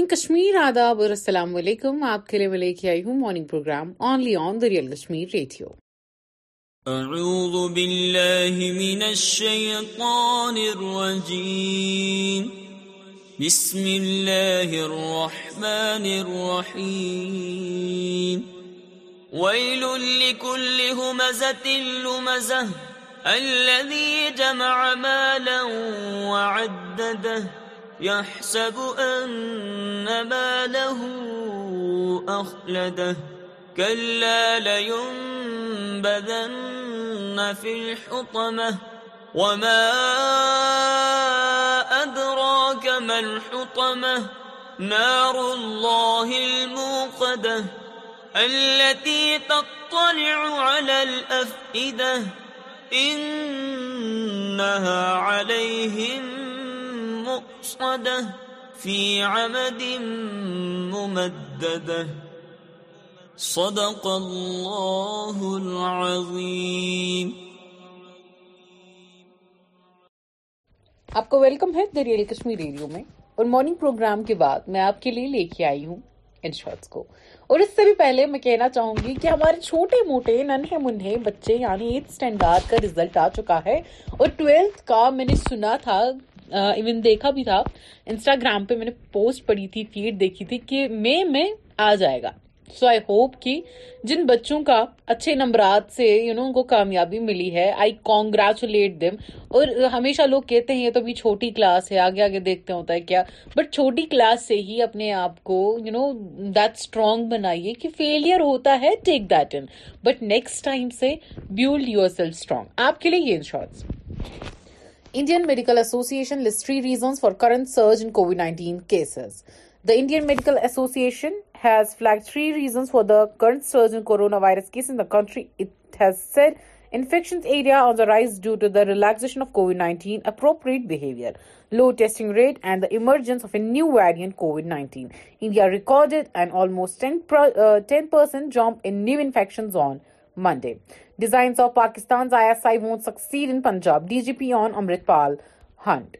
Morning Kashmir. آداب اور السلام علیکم. آپ کے لیے میں لے کے آئی ہوں morning programme only on the real Kashmir radio. اعوذ باللہ من الشیطان الرجیم. بسم اللہ الرحمن الرحیم. ویل لکل ہمزۃ لمزہ الذی جمع مالا وعددہ يحسب أن ماله أخلده كلا لينبذن في الحطمة وما أدراك ما الحطمة نار الله الموقدة التي تطلع على الأفئدة إنها عليهم مقصدة في عمد ممددة. صدق الله العظيم. آپ کو ویلکم ہے دی ریئل کشمیر ریڈیو میں. اور مارننگ پروگرام کے بعد میں آپ کے لیے لے کے آئی ہوں ان شارٹس کو. اور اس سے بھی پہلے میں کہنا چاہوں گی کہ ہمارے چھوٹے موٹے ننھے منھے بچے یعنی 8th اسٹینڈرڈ کا رزلٹ آ چکا ہے. اور 12th کا میں نے سنا تھا, ایون دیکھا بھی تھا انسٹاگرام پہ, میں نے پوسٹ پڑھی تھی, فیڈ دیکھی تھی کہ مئی میں آ جائے گا. سو آئی ہوپ کہ جن بچوں کا اچھے نمبرات سے ان کو کامیابی ملی ہے, آئی کانگریچولیٹ دیم. اور ہمیشہ لوگ کہتے ہیں یہ تو ابھی چھوٹی کلاس ہے, آگے آگے دیکھتے ہوتا ہے کیا, بٹ چھوٹی کلاس سے ہی اپنے آپ کو دیٹ اسٹرانگ بنائیے کہ فیلئر ہوتا ہے, take that in, but next time سے بیلڈ یور سیلف اسٹرانگ. آپ کے لیے یہ in shorts. Indian Medical Association lists 3 reasons for current surge in COVID-19 cases. The Indian Medical Association has flagged 3 reasons for the current surge in coronavirus cases in the country. It has said infections area on the rise due to the relaxation of COVID-19 appropriate behavior, low testing rate and the emergence of a new variant COVID-19. India recorded an almost 10% jump in new infections on Monday. Designs of Pakistan's ISI won't succeed in Punjab. DGP on Amritpal hunt.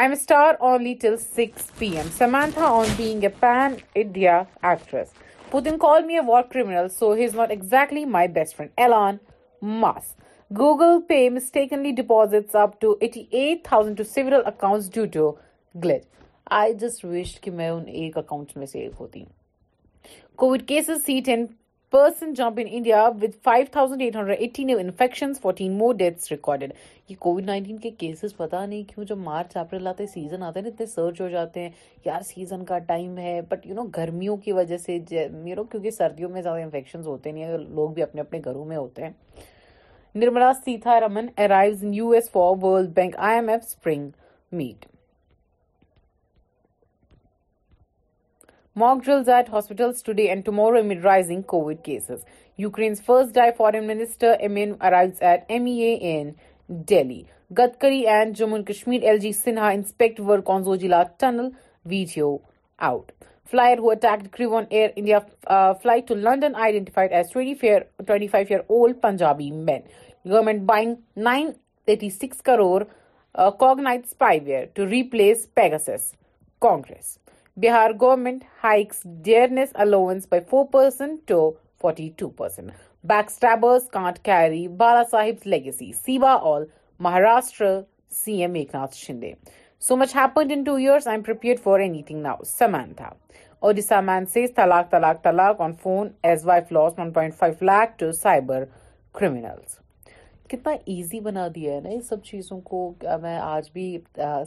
I am a star only till 6 p.m. Samantha on being a pan-India actress. Putin called me a war criminal, so he's not exactly my best friend. Elon Musk. Google Pay mistakenly deposits up to 88,000 to several accounts due to glitch. I just wished that I would be in one account. COVID cases see 10% jump in India with 5,880 new infections, 14 more deaths recorded. یہ COVID-19 کے cases پتا نہیں کیوں جب March April آتے ہیں, season آتے ہیں اتنے سرچ ہو جاتے ہیں. یار سیزن کا ٹائم ہے, بٹ گرمیوں کی وجہ سے کیونکہ سردیوں میں زیادہ انفیکشنز ہوتے نہیں ہیں, لوگ بھی اپنے اپنے گھروں میں ہوتے ہیں. Nirmala Sitharaman arrives in US for World Bank IMF spring meet. Mock drills at hospitals today and tomorrow amid rising COVID cases. Ukraine's first day foreign minister Emin arrives at MEA in Delhi. Gadkari and Jammu and Kashmir LG Sinha inspect work on Zojila tunnel, video out. Flyer who attacked crew on Air India flight to London identified as 25-year-old Punjabi men. Government buying 986 crore Cognizant spyware to replace Pegasus. Congress. Bihar government hikes dearness allowance by 4% to 42%. Backstabbers can't carry Bala Sahib's legacy. Siva all Maharashtra CM Eknath Shinde. So much happened in 2 years. I'm prepared for anything now. Samantha. Odisha man says talak, talak, talak on phone as wife lost 1.5 lakh to cyber criminals. کتنا easy بنا دیا ہے نا یہ سب چیزوں کو. میں آج بھی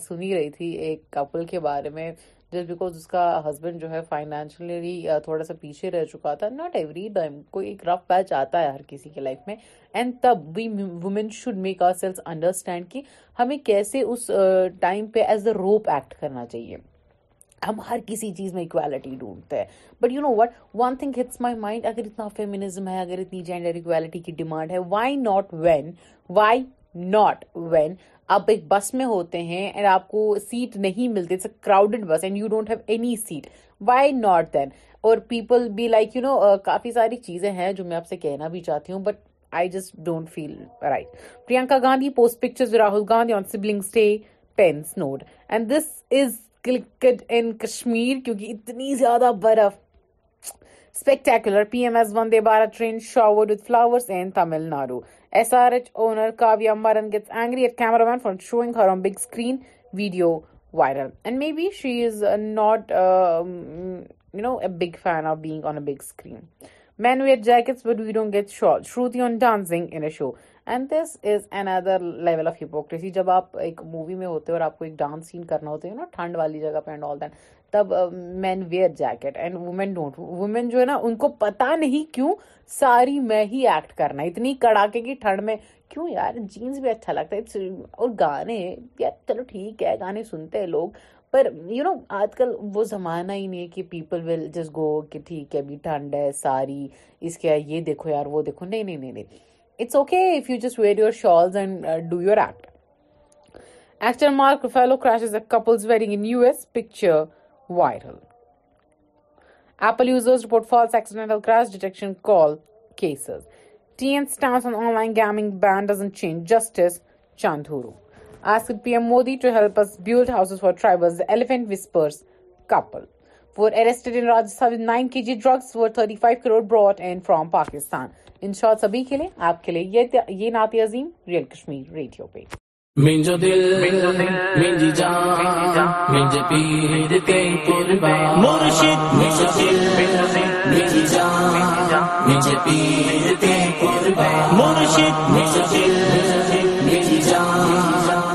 سنی رہی تھی ایک کپل کے بارے میں, جسٹ بیکاز اس کا ہسبینڈ فائنینشلی تھوڑا سا پیچھے رہ چکا تھا. ناٹ ایوری ٹائم کوئی ایک رف پیچ آتا ہے ہر کسی کے لائف میں, اینڈ تب بھی women should make ourselves understand کہ ہمیں کیسے اس ٹائم پہ ایز اے روپ ایکٹ کرنا چاہیے. ہم ہر کسی چیز میں ایکویلٹی ڈھونڈتے ہیں, but you know what, one thing hits my mind, اگر اتنا فیمنزم ہے, اگر اتنی جینڈر ایکویلٹی کی ڈیمانڈ ہے, وائی ناٹ وین آپ ایک بس میں ہوتے ہیں اینڈ آپ کو سیٹ نہیں ملتی, it's a crowded bus and you don't have any seat, why not then. اور پیپل بی لائک کافی ساری چیزیں ہیں جو میں آپ سے کہنا بھی چاہتی ہوں, but I just don't feel right. Priyanka Gandhi post pictures Rahul Gandhi on siblings day, pens note, and this is cricket in Kashmir کیونکہ اتنی زیادہ برف. Spectacular PMS Vande Bharat train showered with flowers in Tamil Nadu. SRH owner Kavya Maran gets angry at cameraman for showing her on big screen. Video viral. And maybe she is not, a big fan of being on a big screen. Men wear jackets but we don't get shot. Shruti on dancing in a show. And this is another level of hypocrisy. جب آپ ایک movie میں ہوتے ہو اور آپ کو ایک dance سین کرنا ہوتا ہے نا ٹھنڈ والی جگہ پہ اینڈ آل دیٹ, تب men wear jacket and women don't. Women جو ہے نا ان کو پتا نہیں کیوں ساری میں ہی ایکٹ کرنا, اتنی کڑاکے کی ٹھنڈ میں کیوں یار, جینس بھی اچھا لگتا ہے اور گانے یار چلو ٹھیک ہے گانے سنتے ہیں لوگ, پر یو نو آج کل وہ زمانہ ہی نہیں کہ پیپل ول جسٹ گو کہ ٹھیک ہے ابھی ٹھنڈ ہے ساری اس کے یہ دیکھو یار وہ دیکھو. نہیں نہیں نہیں, it's okay if you just wear your shawls and do your act. Actor Mark Ruffalo crashes a couples wearing in U S, picture viral. Apple users report false accidental crash detection call cases. T N stance on online gaming ban doesn't change. Justice Chandhuru asked PM Modi to help us build houses for tribals. The elephant whispers couple were arrested in Rajasthan with 9 kg drugs worth 35 crore brought in from Pakistan. In short, sabhi ke liye, aap ke liye, ye naati azim Real Kashmir Radio pe. Minjo dil, minji jaan, minje peer ke qurban. Murshid, minjo dil, minji jaan, minje peer ke qurban. Murshid, minjo dil, minji jaan,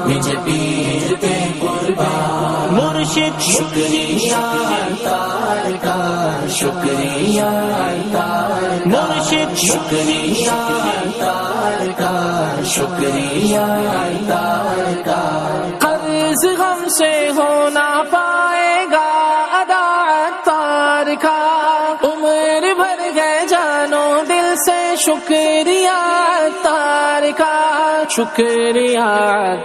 مجھے پیر کے قربان. مرشد شکریہ تار کا, شکریہ تار, مرشد شکریہ تار کا, شکریہ تار کا. قرض غم سے ہونا پائے گا ادا تار کا, عمر بھر گئے جانو دل سے شکریہ تار کا, شکریہ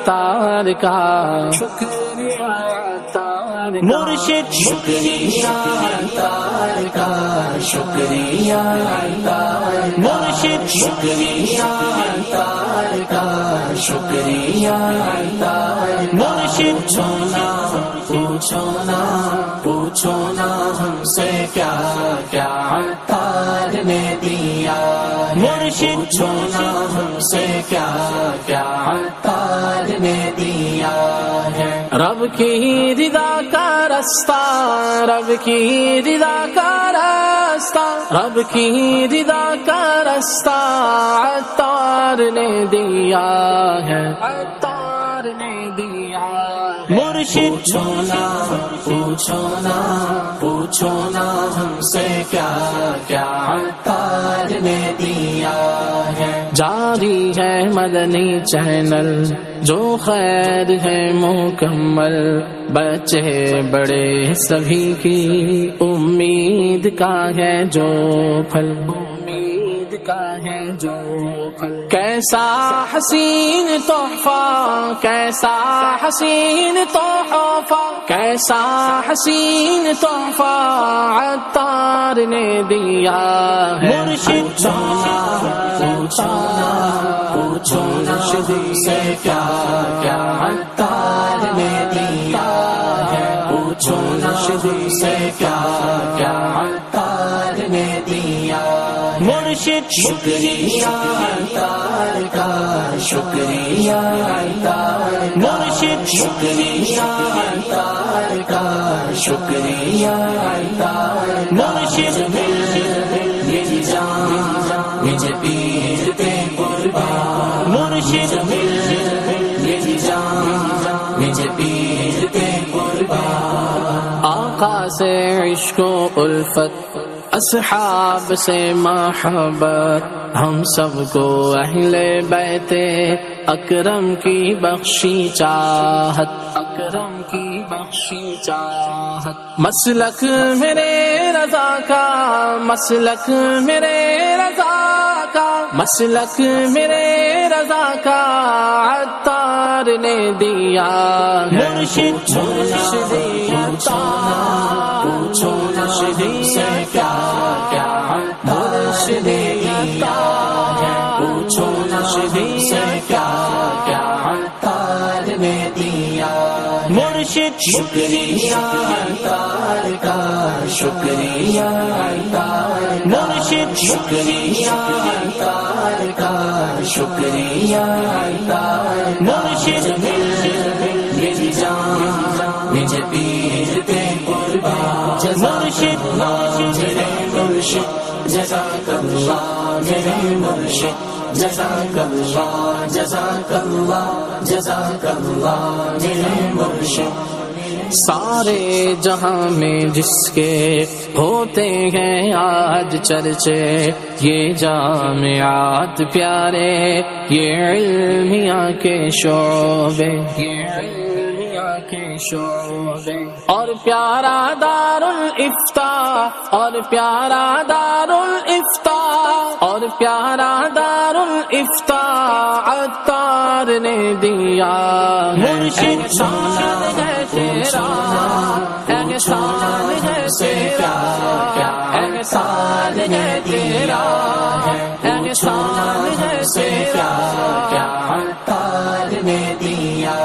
تار کا, شکریہ تار. مرشد شکریہ تار کا, شکریہ تار. مرشد شکریہ تار کا, شکریہ تار. مرشد چھونا پوچھونا پوچھونا ہم سے کیا کیا تار نے دیا. مرشد چھونا ہم سے کیا کیا تاج نے دیا ہے. رب کی رضا کا رستہ, رب کی رضا کا رستہ, رب کی رضا کا رستہ تار نے دیا ہے, تار نے دیا. مرشد چھونا پوچھونا پوچھونا ہم سے کیا کیا تار نے دیا ہے. جاری ہے مدنی چینل, جو خیر ہے مکمل, بچے بڑے سبھی کی امید کا ہے جو پھل, امید کا ہے جو پھل. کیسا حسین تحفہ, کیسا حسین تحفہ, کیسا حسین تحفہ عطار نے دیا ہے. مرشد پوچھونا ہم سے کیا کیا عطار نے دیا ہے. پوچھونا ہم سے کیا کیا عطار نے دیا. مرشد شکریہ عطار کا, شکریہ عطار. مرشد شکریہ عطار کا, شکریہ عطار. مرشد میری جان مجھے پیر کے قربان. مرشد میری جان مجھے پیر کے قربان. آقا سے عشق و الفت, اصحاب سے محبت, ہم سب کو اہل بیت اکرم کی بخشی چاہت, اکرم کی بخشی چاہت. مسلک میرے رضا کا, مسلک میرے رضا کا, مسلک میرے رضا کا عطار نے دیا. مرشد پوچھونا ہم سے کیا کیا عطار نے دیا ہے. پوچھونا ہم سے کیا کیا عطار نے دیا. مرشد شکریہ تار کا شکریہ تار مرشد شکریہ تار کا شکریہ تار مرشد میری جان مجھے پیر پہ قربان مرشد میرے مرشد جزاک اللہ میرے مرشد جزاک اللہ جزاک اللہ جزاک اللہ میرے مرشد. سارے جہاں میں جس کے ہوتے ہیں آج چرچے یہ جامعات پیارے یہ علمیہ کے شعبے یہ علمیہ کے شعبے اور پیارا دار الافتا اور پیارا دار الافتا اور پیارا دار الافتا عطار نے دیا مرشد شان ہے تیرا احسان ہے تیرا احسان ہے تیرا احسان ہے تیرا عطار نے دیا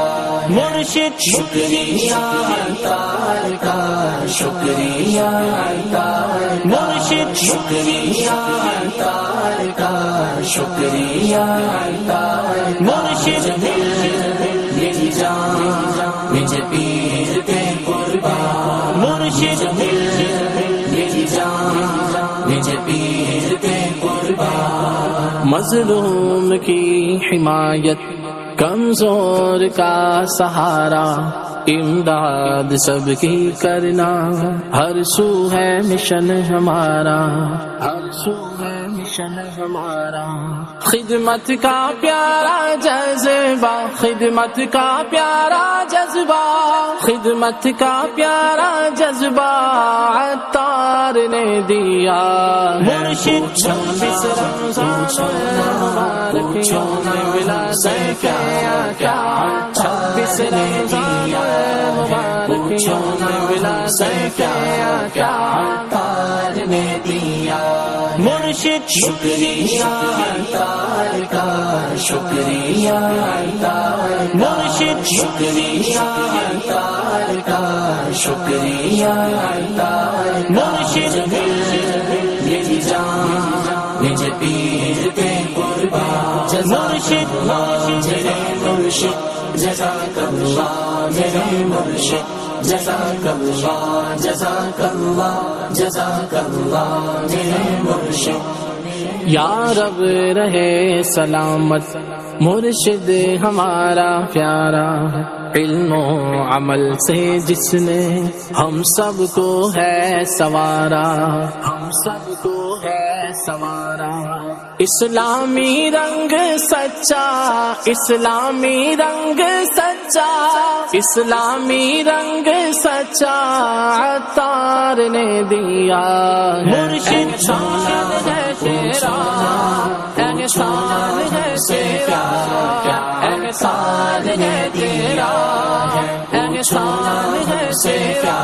مرشد شکریہ عطار کا شکریہ عطار مرشد شکریہ عطار کا شکریہ مرشد میری جان مجھے پیر پہ قربان مرشد میری جان مجھے پیر پہ قربان. مظلوم کی حمایت کمزور کا سہارا امداد سب کی کرنا ہر سو ہے مشن ہمارا ہر سو ہے مشن ہمارا خدمت کا پیارا جذبہ خدمت کا پیارا جذبہ خدمت کا پیارا جذبہ عطار نے دیا مرشد چھبیس رمضان ملا سے کیا چھبیس رمضان تار نے دیا مرشد شکریہ تار کا شکریہ تار مرشد شکریہ تار کا شکریہ تار مرشد میری جان مجھے پیر پہ قربان مرشد مرشد جزاک اللہ میرے مرشد جزاک اللہ جزاک اللہ جزاک اللہ میرے مرشد. یا رب رہے سلامت مرشد ہمارا پیارا علم و عمل سے جس نے ہم سب کو ہے سوارا ہم سب کو ہے سوارا اسلامی رنگ سچا اسلامی رنگ سچا اسلامی رنگ سچا عطار نے دیا مرشد شان ہے تیرا احسان ہے تیرا احسان ہے تیرا احسان ہے تیرا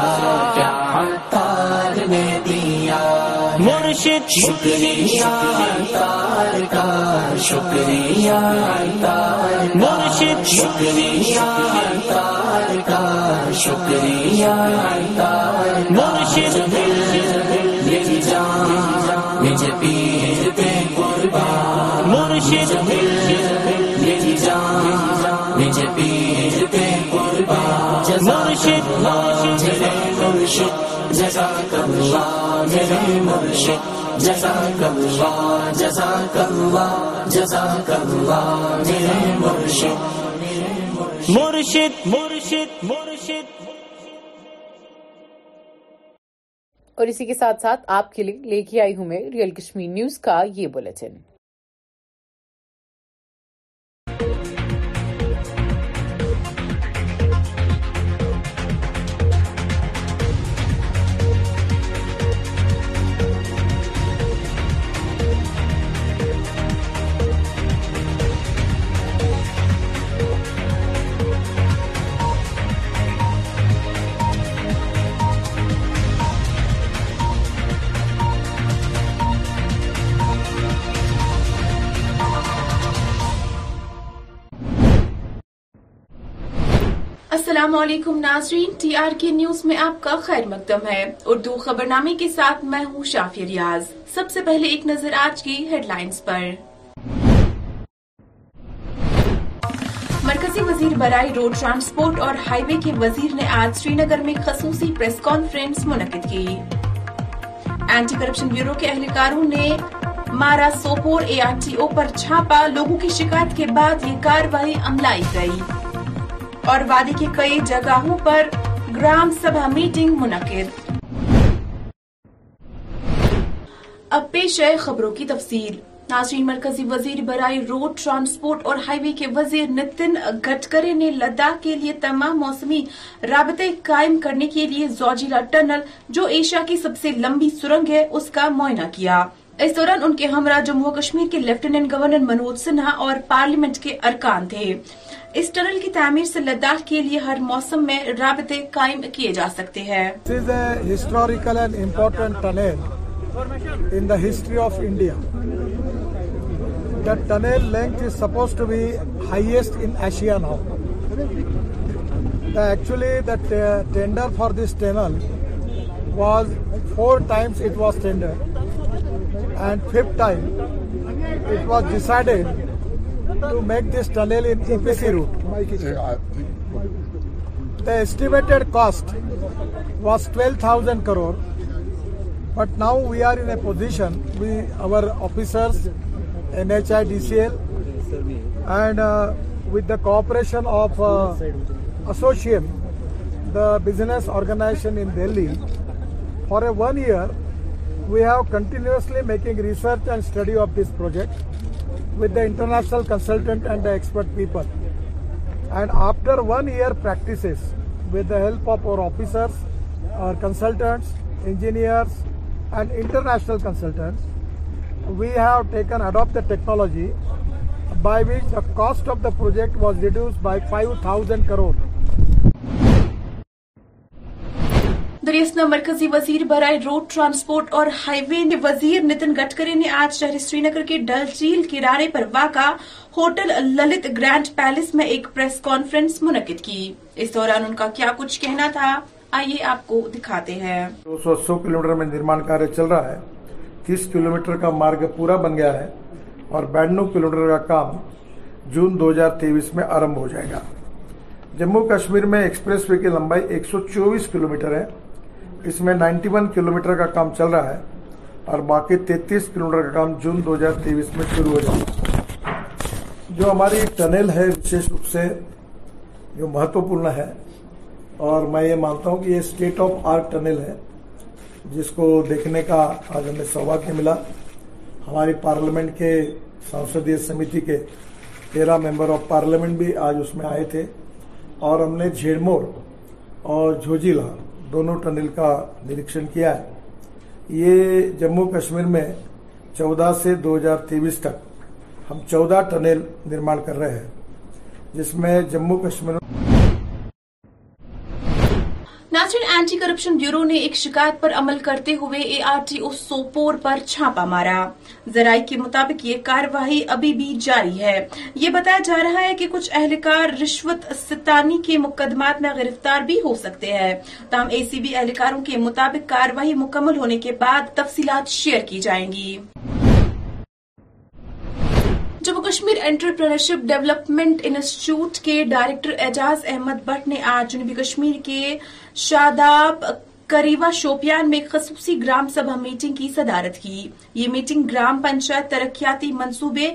عطار نے دیا مرشد شکریہ تار کا شکریہ تار مرشد شکریہ تار کا شکریہ تار مرشد میری جان مجھے پیر پہ قربان مرشد میری جان مجھے پیر پہ قربان مرشد جزاک اللہ میرے مرشد جزاک اللہ جزاک اللہ جزاک اللہ میرے مرشد مرشد مرشد مرشد. اور اسی کے ساتھ ساتھ آپ کے لیے لے کے آئی ہوں میں ریئل کشمیر نیوز کا یہ بلیٹن. السلام علیکم ناظرین، ٹی آر کے نیوز میں آپ کا خیر مقدم ہے. اردو خبرنامے کے ساتھ میں ہوں شافی ریاض. سب سے پہلے ایک نظر آج کی ہیڈ لائنز پر. مرکزی وزیر برائے روڈ ٹرانسپورٹ اور ہائی وے کے وزیر نے آج سری نگر میں خصوصی پریس کانفرنس منعقد کی. اینٹی کرپشن بیورو کے اہلکاروں نے مارا Sopore A R T O پر چھاپا. لوگوں کی شکایت کے بعد یہ کارروائی عملائی گئی. اور وادی کی کئی جگہوں پر گرام سبھا میٹنگ منعقد. اب پیش ہے خبروں کی تفصیل. ناظرین، مرکزی وزیر برائے روڈ ٹرانسپورٹ اور ہائی وے کے وزیر نتن گڈکری نے لداخ کے لیے تمام موسمی رابطے قائم کرنے کے لیے زوجیلا ٹنل، جو ایشیا کی سب سے لمبی سرنگ ہے، اس کا معائنہ کیا. اس دوران ان کے ہمراہ جموں کشمیر کے لیفٹیننٹ گورنر منوج سنہا اور پارلیمنٹ کے ارکان تھے. اس ٹنل کی تعمیر سے لداخ کے لیے ہر موسم میں رابطے قائم کیے جا سکتے ہیں. This is a historical and important tunnel in the history of India. The tunnel length is supposed to be highest in Asia now. Actually, the tender for this tunnel was 4 times it was tendered. And 5th time, it was decided to make this tunnel in EPC route. The estimated cost was 12,000 crore, but now we are in a position, our officers, NHIDCL, and with the cooperation of Association, the business organization in Delhi, for a 1 year. We have continuously making research and study of this project with the international consultant and the expert people. And after 1 year practices, with the help of our officers, our consultants, engineers and international consultants, we have adopt the technology by which the cost of the project was reduced by 5,000 crore. دریاسنا مرکزی وزیر برائے road transport اور highway وزیر نتن گڈکری نے آج شہر سری نگر کے ڈل جھیل کنارے پر واقع ہوٹل للت گرینڈ پیلس میں ایک پریس کانفرنس منعقد کی. اس دوران ان کا کیا کچھ کہنا تھا، آئیے آپ کو دکھاتے ہیں. 200 کلومیٹر میں نرمان کاریہ چل رہا ہے. 30 کلومیٹر کا مارگ پورا بن گیا ہے اور 92 کلومیٹر کا کام جون 2023 میں آرمبھ ہو جائے گا. جموں کشمیر میں ایکسپریس وے کی لمبائی 124 کلومیٹر ہے. اس میں 91 کلومیٹر کا کام چل رہا ہے اور باقی 33 کلومیٹر کا کام جون 2023 میں شروع ہو جائے گا. جو ہماری ٹنل ہے وشیش روپ سے جو مہتوپورن ہے، اور میں یہ مانتا ہوں کہ یہ اسٹیٹ آف آرٹ ٹنل ہے، جس کو دیکھنے کا آج ہمیں سوبھاگیہ ملا. ہماری پارلیمنٹ کے سانسدیہ سمیتی کے 13 ممبر آف پارلیمنٹ بھی آج اس میں آئے تھے، اور ہم نے جھیڑمور اور جھوجیلا دونوں ٹنل کا نریکشن کیا ہے. یہ جموں کشمیر میں 14 سے 2023 تک ہم 14 ٹنل نرمان کر رہے ہیں، جس میں جموں کشمیر. ناظرین، اینٹی کرپشن بیورو نے ایک شکایت پر عمل کرتے ہوئے A R T O Sopore پر چھاپا مارا. ذرائع کے مطابق یہ کارروائی ابھی بھی جاری ہے. یہ بتایا جا رہا ہے کہ کچھ اہلکار رشوت ستانی کے مقدمات میں گرفتار بھی ہو سکتے ہیں. تاہم اے سی بی اہلکاروں کے مطابق کارروائی مکمل ہونے کے بعد تفصیلات شیئر کی جائیں گی. Jammu Kashmir entrepreneurship development institute کے ڈائریکٹر اعجاز احمد بھٹ نے آج جنوبی کشمیر کے شاداب کریوا شوپیان میں خصوصی گرام سبھا میٹنگ کی صدارت کی. یہ میٹنگ گرام پنچایت ترقیاتی منصوبے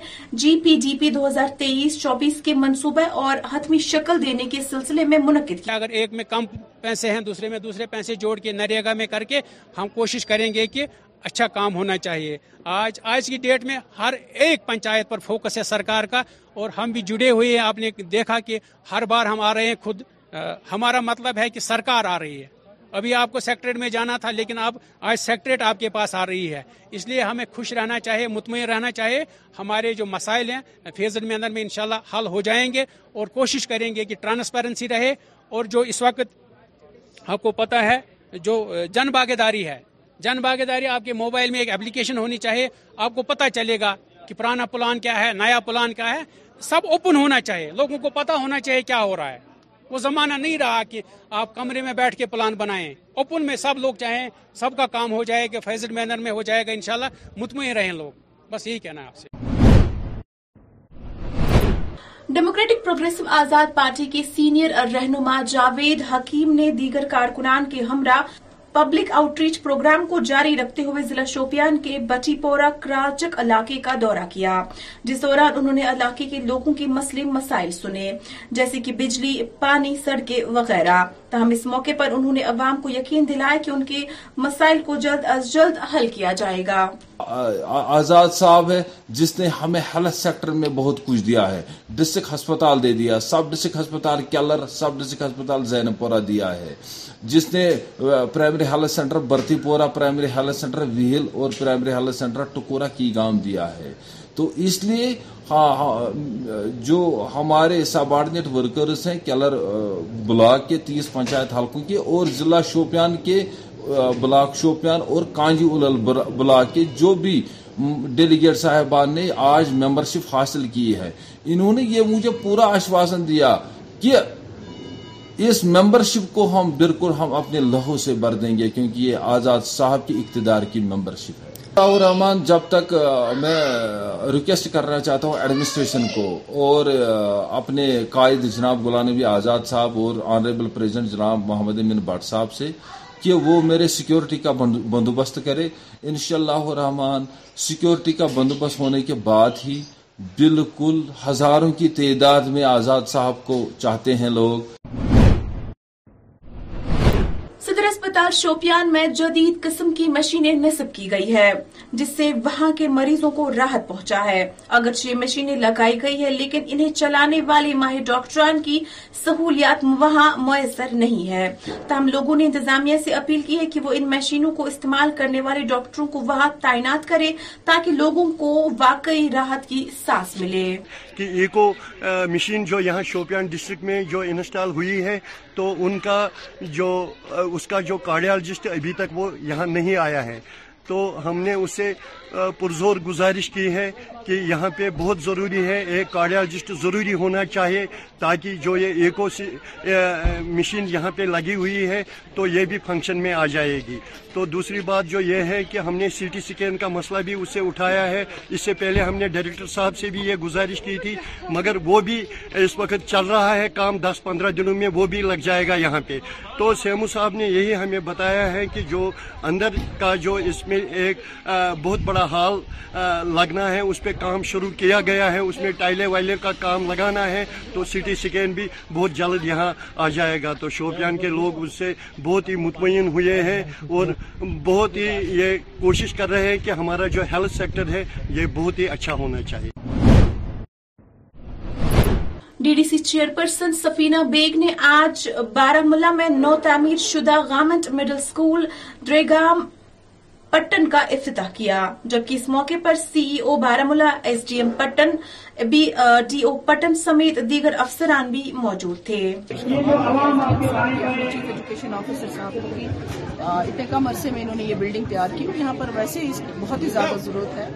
GPDP 2023-24 کے منصوبہ اور حتمی شکل دینے کے سلسلے میں منعقد کی. اگر ایک میں کم پیسے ہیں، دوسرے میں دوسرے پیسے جوڑ کے نریگا میں کر کے ہم کوشش کریں گے کہ اچھا کام ہونا چاہیے. آج کی ڈیٹ میں ہر ایک پنچایت پر فوکس ہے سرکار کا، اور ہم بھی جڑے ہوئے ہیں. آپ نے دیکھا کہ ہر بار ہم آ رہے ہیں، خود ہمارا مطلب ہے کہ سرکار آ رہی ہے. ابھی آپ کو سیکٹریٹ میں جانا تھا، لیکن آپ آج سیکٹریٹ آپ کے پاس آ رہی ہے. اس لیے ہمیں خوش رہنا چاہیے، مطمئن رہنا چاہیے. ہمارے جو مسائل ہیں فیضل میں اندر میں انشاءاللہ حل ہو جائیں گے، اور کوشش کریں گے کہ ٹرانسپیرنسی رہے. اور جو اس وقت آپ کو پتہ ہے جو جن بھاگے داری ہے، جن بھاگے داری آپ کے موبائل میں ایک ایپلیکیشن ہونی چاہیے. آپ کو پتہ چلے گا کہ پرانا پلان کیا ہے، نیا پلان کیا ہے. سب اوپن ہونا چاہیے، لوگوں کو پتہ ہونا چاہیے کیا ہو رہا ہے. وہ زمانہ نہیں رہا کہ آپ کمرے میں بیٹھ کے پلان بنائیں. اوپن میں سب لوگ چاہیں, سب کا کام ہو جائے گا, فیزڈ مینر میں ہو جائے گا, انشاءاللہ مطمئن رہیں لوگ. بس یہی کہنا ہے آپ سے. ڈیموکریٹک پروگریسو آزاد پارٹی کے سینئر رہنما جاوید حکیم نے دیگر کارکنان کے ہمراہ پبلک آؤٹ ریچ پروگرام کو جاری رکھتے ہوئے ضلع شوپیان کے بٹی پورا کراچک علاقے کا دورہ کیا, جس دوران انہوں نے علاقے کے لوگوں کے مسئلے مسائل سنے, جیسے کہ بجلی, پانی, سڑکیں وغیرہ. تاہم اس موقع پر انہوں نے عوام کو یقین دلایا کہ ان کے مسائل کو جلد از جلد حل کیا جائے گا. آزاد صاحب ہے جس نے ہمیں ہیلتھ سیکٹر میں بہت کچھ دیا ہے, ڈسٹرکٹ ہسپتال دے دیا, سب ڈسٹرکٹ ہسپتال کیلر, سب ڈسٹرکٹ ہسپتال زین پورہ دیا ہے, جس نے پرائمری ہیلتھ سینٹر برتی پورہ, پرائمری ہیلتھ سینٹر ویل اور پرائمری ہیلتھ سینٹر ٹکورا کی گام دیا ہے. تو اس لیے جو ہمارے سب آرڈینیٹ ورکرز ہیں کیلر بلاک کے 30 پنچایت حلقوں کے اور ضلع شوپیان کے بلاک شوپیان اور کانجی اولل بلاک کے جو بھی ڈیلیگیٹ صاحبان نے آج ممبرشپ حاصل کی ہے, انہوں نے یہ مجھے پورا آشواسن دیا کہ اس ممبرشپ کو ہم بالکل ہم اپنے لہو سے بھر دیں گے, کیونکہ یہ آزاد صاحب کی اقتدار کی ممبرشپ ہے. اور رحمان, جب تک میں ریکویسٹ کرنا چاہتا ہوں ایڈمنسٹریشن کو اور اپنے قائد جناب غلام نبی آزاد صاحب اور آنریبل پریزیڈنٹ جناب محمد امین بھٹ صاحب سے کہ وہ میرے سیکیورٹی کا بندوبست کرے. انشاءاللہ رحمان سیکیورٹی کا بندوبست ہونے کے بعد ہی بالکل ہزاروں کی تعداد میں آزاد صاحب کو چاہتے ہیں لوگ. اسپتال شوپیان میں جدید قسم کی مشینیں نصب کی گئی ہے, جس سے وہاں کے مریضوں کو راحت پہنچا ہے. اگرچہ یہ مشینیں لگائی گئی ہے لیکن انہیں چلانے والے ماہر ڈاکٹران کی سہولیات وہاں میسر نہیں ہے. تاہم لوگوں نے انتظامیہ سے اپیل کی ہے کہ وہ ان مشینوں کو استعمال کرنے والے ڈاکٹروں کو وہاں تعینات کرے تاکہ لوگوں کو واقعی راحت کی سانس ملے. کہ ایکو مشین جو یہاں شوپیان ڈسٹرکٹ میں جو انسٹال ہوئی ہے تو ان کا جو اس کا جو کارڈیالجسٹ ابھی تک وہ یہاں نہیں آیا ہے, تو ہم نے اسے پرزور گزارش کی ہے کہ یہاں پہ بہت ضروری ہے, ایک کارڈیالجسٹ ضروری ہونا چاہیے تاکہ جو یہ ایکو مشین یہاں پہ لگی ہوئی ہے تو یہ بھی فنکشن میں آ جائے گی. تو دوسری بات جو یہ ہے کہ ہم نے سی ٹی سکین کا مسئلہ بھی اسے اٹھایا ہے. اس سے پہلے ہم نے ڈائریکٹر صاحب سے بھی یہ گزارش کی تھی, مگر وہ بھی اس وقت چل رہا ہے کام, 10-15 دنوں میں وہ بھی لگ جائے گا یہاں پہ. تو سیمو صاحب نے یہی ہمیں بتایا ہے کہ جو اندر کا جو اس میں ایک بہت بڑا حال لگنا ہے اس پہ کام شروع کیا گیا ہے, اس میں ٹائلے وائلے کا کام لگانا ہے, تو سی ٹی سکین بھی بہت جلد یہاں آ جائے گا. تو شوپیان کے لوگ اس سے بہت ہی مطمئن ہوئے ہیں اور بہت ہی یہ کوشش کر رہے ہیں کہ ہمارا جو ہیلتھ سیکٹر ہے یہ بہت ہی اچھا ہونا چاہیے. D D C chairperson Safina Baig نے آج بارامولہ میں نو تعمیر شدہ government middle school Dargam Pattan کا افتتاح کیا, جبکہ اس موقع پر C E O Baramulla, S D M Pattan, B D O Pattan سمیت دیگر افسران بھی موجود تھے. ایجوکیشن آفیسر صاحب ہوگی, اتنے کم عرصے میں انہوں نے یہ بلڈنگ تیار کی. یہاں پر ویسے اس کی بہت ہی زیادہ ضرورت ہے,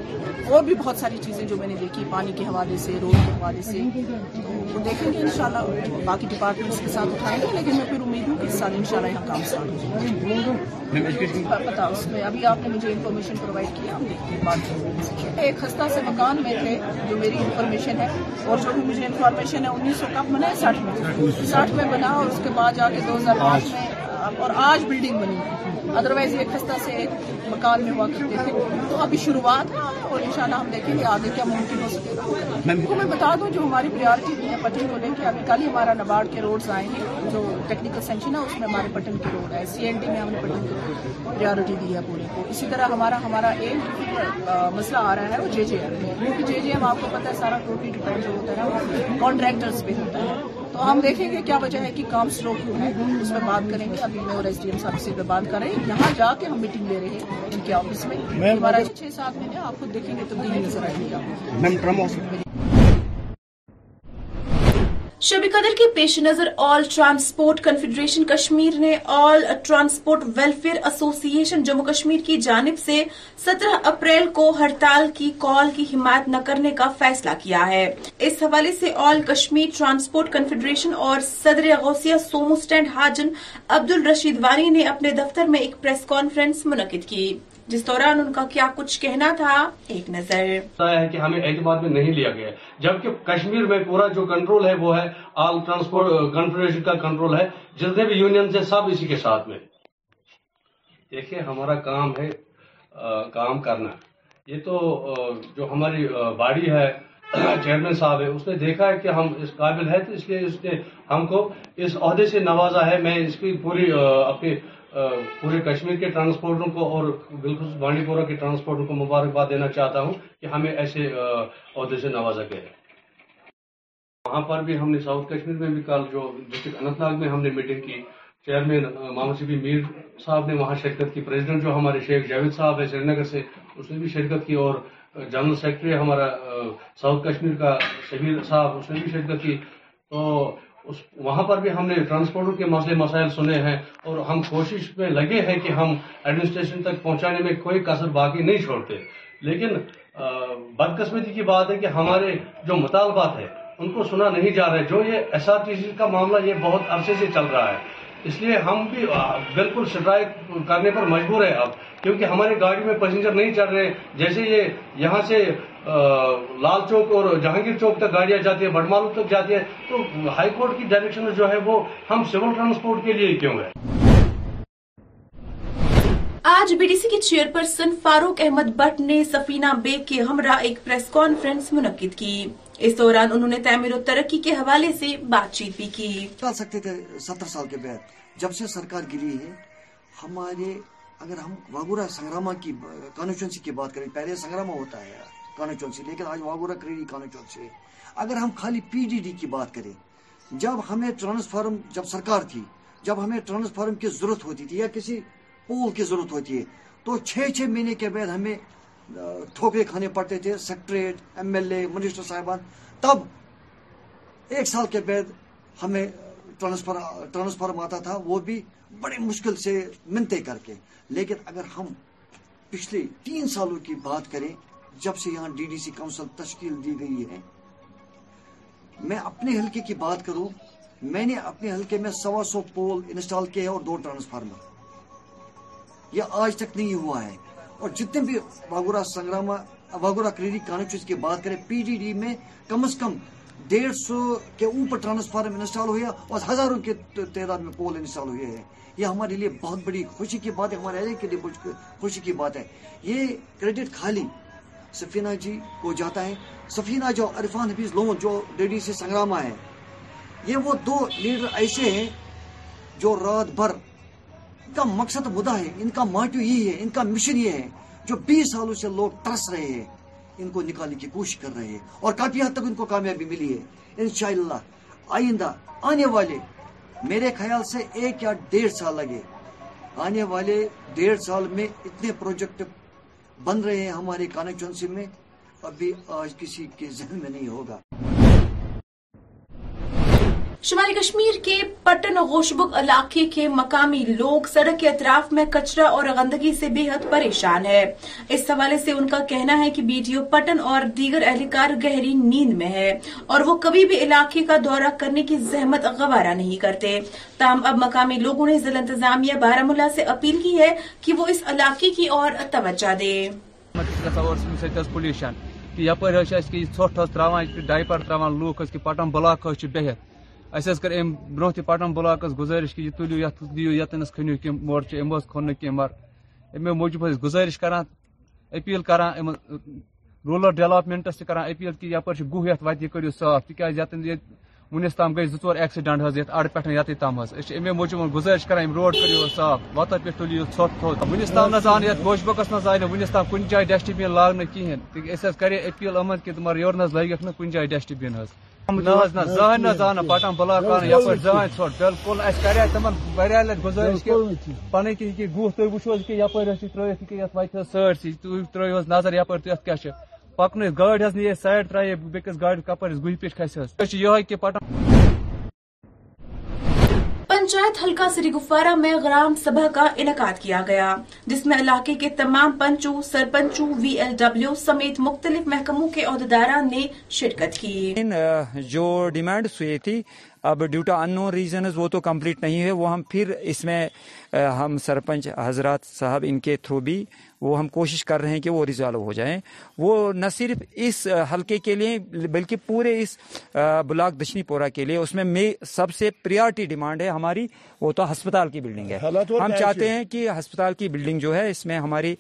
اور بھی بہت ساری چیزیں جو میں نے دیکھی پانی کے حوالے سے, روڈ کے حوالے سے, وہ دیکھیں گے انشاءاللہ, باقی ڈپارٹمنٹس کے ساتھ اٹھائیں گے. لیکن میں پھر امید ہوں کہ اس سال انشاءاللہ یہاں کام اسٹارٹ پتا. اس میں ابھی آپ نے مجھے انفارمیشن پرووائڈ کیا, ہم دیکھتے ہیں بات. ایک خستہ سے مکان میں تھے جو میری انفارمیشن ہے, اور جو بھی مجھے انفارمیشن ہے 1900 کب بنا ہے, 60 میں بنا, اور اس کے بعد جا کے 2005 میں, اور آج بلڈنگ بنی. ادروائز یہ خستہ سے ایک مکان میں ہوا کرتے تھے. تو ابھی شروعات ہے اور انشاءاللہ ہم دیکھیں گے آگے کیا ممکن ہو سکے گا. میں بتا دوں جو ہماری پریارٹی بھی ہے پٹن کو لے کے, ابھی کل ہی ہمارا نبارڈ کے روڈز آئیں گے, جو ٹیکنیکل سینکشن ہے اس میں ہمارے پٹن کے روڈ ہے, سی این ڈی میں ہم نے پٹن کو پریارٹی دی ہے پوری کو. اسی طرح ہمارا ایک مسئلہ آ رہا ہے وہ جے جے ایم میں, کیونکہ جے جے ایم آپ کو پتہ ہے سارا ٹوٹلی ڈیپینڈ جو ہوتا ہے وہ کانٹریکٹرس پہ ہوتا ہے. تو ہم دیکھیں گے کیا وجہ ہے کہ کام سلو کیوں ہے, اس پہ بات کریں گے. ابھی میں اور ایس ڈی ایم صاحب سے پہ بات کر رہے ہیں, یہاں جا کے ہم میٹنگ لے رہے ہیں ان کے آفس میں. ہمارا 6-7 مہینے آپ خود دیکھیں گے تبدیلی نظر آئے گی. شب قدر کے پیش نظر آل ٹرانسپورٹ کنفیڈریشن کشمیر نے آل ٹرانسپورٹ ویلفیئر ایسوسی ایشن جموں کشمیر کی جانب سے 17 اپریل کو ہڑتال کی کال کی حمایت نہ کرنے کا فیصلہ کیا ہے. اس حوالے سے آل کشمیر ٹرانسپورٹ کنفیڈریشن اور صدر غوثیہ سومو اسٹینڈ حاجن عبد الرشید وانی نے اپنے دفتر میں ایک پریس کانفرنس منعقد کی, جس دوران ان کا کیا کچھ کہنا تھا, ایک نظر. ہے کہ ہمیں اعتماد میں نہیں لیا گیا, جبکہ کشمیر میں پورا جو کنٹرول ہے وہ ہے آل ٹرانسپورٹ کنفیڈریشن کا کنٹرول ہے, جتنے بھی یونینز ہیں سب اسی کے ساتھ میں. دیکھیں ہمارا کام ہے کام کرنا. یہ تو جو ہماری باڈی ہے چیئرمین صاحب ہے, اس نے دیکھا ہے کہ ہم اس قابل ہے, تو اس لیے اس نے ہم کو اس عہدے سے نوازا ہے. میں اس کی پوری اپنی پورے کشمیر کے ٹرانسپورٹوں کو اور بالخصوص بانڈی پورہ کے ٹرانسپورٹوں کو مبارکباد دینا چاہتا ہوں کہ ہمیں ایسے عہدے سے نوازا گیا. وہاں پر بھی ہم نے ساؤتھ کشمیر میں بھی کل جو ڈسٹرکٹ اننت ناگ میں ہم نے میٹنگ کی, چیئرمین محمد شبی میر صاحب نے وہاں شرکت کی, پریزیڈنٹ جو ہمارے شیخ جاوید صاحب ہے سری نگر سے, اس نے بھی شرکت کی, اور جنرل سیکرٹری ہمارا ساؤتھ کشمیر کا شبیر صاحب, اس نے بھی شرکت کی. تو وہاں پر بھی ہم نے ٹرانسپورٹ کے مسئلے مسائل سنے ہیں, اور ہم کوشش میں لگے ہیں کہ ہم ایڈمنسٹریشن تک پہنچانے میں کوئی کسر باقی نہیں چھوڑتے. لیکن بدقسمتی کی بات ہے کہ ہمارے جو مطالبات ہیں ان کو سنا نہیں جا رہا ہے. جو یہ ایس آر ٹی سی کا معاملہ یہ بہت عرصے سے چل رہا ہے, اس لیے ہم بھی بالکل سٹرائک کرنے پر مجبور ہیں اب, کیونکہ ہماری گاڑی میں پیسنجر نہیں چڑھ رہے. جیسے یہ یہاں سے لال چوک اور جہانگیر چوک تک گاڑیاں جاتی ہیں, بڑمالو تک جاتی ہیں, تو ہائی کورٹ کی ڈائریکشن جو ہے وہ ہم سول ٹرانسپورٹ کے لیے کیوں ہے. آج بی ڈی سی کے چیئرپرسن فاروق احمد بٹ نے سفینہ بیگ کے ہمراہ ایک پریس کانفرنس منعقد کی. اس دوران انہوں نے تعمیر و ترقی کے حوالے سے بات چیت بھی کی. چل سکتے تھے 70 سال کے بعد, جب سے سرکار گری ہے ہمارے. اگر ہم واگورا سنگراما کی کانسٹیچوئنسی کی بات کریں, پہلے سنگراما ہوتا ہے کانسٹیچوئنسی, لیکن آج واگورا کریری کانسٹیچوئنسی. اگر ہم خالی پی ڈی ڈی کی بات کریں, جب ہمیں ٹرانسفارم, جب سرکار تھی, جب ہمیں ٹرانسفارم کی ضرورت ہوتی تھی یا کسی پول کی ضرورت ہوتی ہے, تو 6 مہینے کے بعد ہمیں ٹھوکرے کھانے پڑتے تھے, secretariat, M L A, minister صاحبان. تب 1 سال کے بعد ہمیں ٹرانسفارم آتا تھا, وہ بھی بڑی مشکل سے منتیں کر کے. لیکن اگر ہم پچھلے 3 سالوں کی بات کریں, جب سے یہاں ڈی ڈی سی کونسل تشکیل دی گئی ہے, میں اپنے حلقے کی بات کروں, میں نے اپنے حلقے میں 125 پول انسٹال کیے اور 2 ٹرانسفارمر. یہ آج تک نہیں ہوا ہے. اور جتنے بھی واگورا سنگراما, واگورا کریری کانسٹیچوئنسی کی بات کریں, پی ڈی ڈی میں کم از کم 150 کے اوپر ٹرانسفارم انسٹال ہوئے اور ہزاروں کے تعداد میں پول انسٹال ہوئے ہیں. یہ ہمارے لیے بہت بڑی خوشی کی بات ہے, ہمارے ایریا کے لیے خوشی کی بات ہے. یہ کریڈٹ خالی سفینہ جی کو جاتا ہے. سفینہ جو عرفان حفیظ لون جو ڈی ڈی سی سنگراما ہے, یہ وہ 2 لیڈر ایسے ہیں جو رات بھر, ان کا مقصد مدعا ہے, ان کا ماٹو یہی ہے, ان کا مشن یہ ہے, جو 20 سالوں سے لوگ ترس رہے ہیں, ان کو نکالنے کی کوشش کر رہے ہیں, اور کافی حد تک ان کو کامیابی ملی ہے. انشاءاللہ آئندہ آنے والے, میرے خیال سے 1 یا 1.5 سال لگے, آنے والے 1.5 سال میں اتنے پروجیکٹ بن رہے ہیں ہمارے کانسٹیچوئنسی میں, ابھی آج کسی کے ذہن میں نہیں ہوگا. شمالی کشمیر کے پٹن غوشبک علاقے کے مقامی لوگ سڑک کے اطراف میں کچرا اور گندگی سے بے حد پریشان ہے. اس حوالے سے ان کا کہنا ہے کہ بی ڈی او پٹن اور دیگر اہلکار گہری نیند میں ہے اور وہ کبھی بھی علاقے کا دورہ کرنے کی زحمت گوارا نہیں کرتے. تاہم اب مقامی لوگوں نے ضلع انتظامیہ بارہمولہ سے اپیل کی ہے کہ وہ اس علاقے کی اور توجہ دے. پولیوشن یپر ژھوٹ تراوان, ڈائپر تراوان لوگ پٹن بلاک بہت. اس کر ام برو تہ پٹن بلاکس گزارش کہ یہ تلیو, یت دیو, یتنس کھنیو کی مورچہ, امو کھون نہ کیمر. امے موجود گزارش کران, اپیل کران رورل ڈیولپمنٹس تہ کران اپیل کہ یپر گوہ یت وت, یہ کریو صاف, تکیاز یتن ونس تام گئی 2-4 ایکسیڈنٹ حض یت اڑ پٹھ یت تام حض. اس امے موجود گزارش کران ام روڈ کریو صاف, وتہ پہ تلیو ژھوٹ تھوت. ونس تام نہ آن یت گوشبکس نہ آئی ونس تام کن جائے ڈسٹ بین لاگنہ کہین. اس کرے اپیل امن کہ تمہار یور نہ لگیک نہ کن جائے ڈسٹ بین حض. زان زانہ پٹن بلاک یپر زان ژھوٹ بالکل. اس کرے تمن بڑی لٹ گزارش کہ پن کہ گوہ تھی وچو کہ یپر ترت وت سرسی, ترو نظر یپر تیت کیا پکن. گاڑ حض نی سائڈ ترائے بیس گاڑ کپر گہ پہ کھس. یہ پٹن पंचायत हल्का श्री गुफारा में ग्राम सभा का इनेकाद किया गया, जिसमें इलाके के तमाम पंचों, सरपंचों, VLW समेत मुख्तलिफ महकमों के अहदेदारान ने शिरकत की। जो डिमांड्स हुई थी اب ڈیوٹا ان نون ریزنز وہ تو کمپلیٹ نہیں ہے, وہ ہم پھر اس میں ہم سرپنچ حضرات صاحب ان کے تھرو بھی وہ ہم کوشش کر رہے ہیں کہ وہ ریزالو ہو جائیں. وہ نہ صرف اس حلقے کے لیے بلکہ پورے اس بلاک دشنی پورہ کے لیے, اس میں سب سے پریارٹی ڈیمانڈ ہے ہماری, وہ تو ہسپتال کی بلڈنگ ہے. ہم چاہتے ہیں کہ ہسپتال کی بلڈنگ جو ہے اس میں ہماری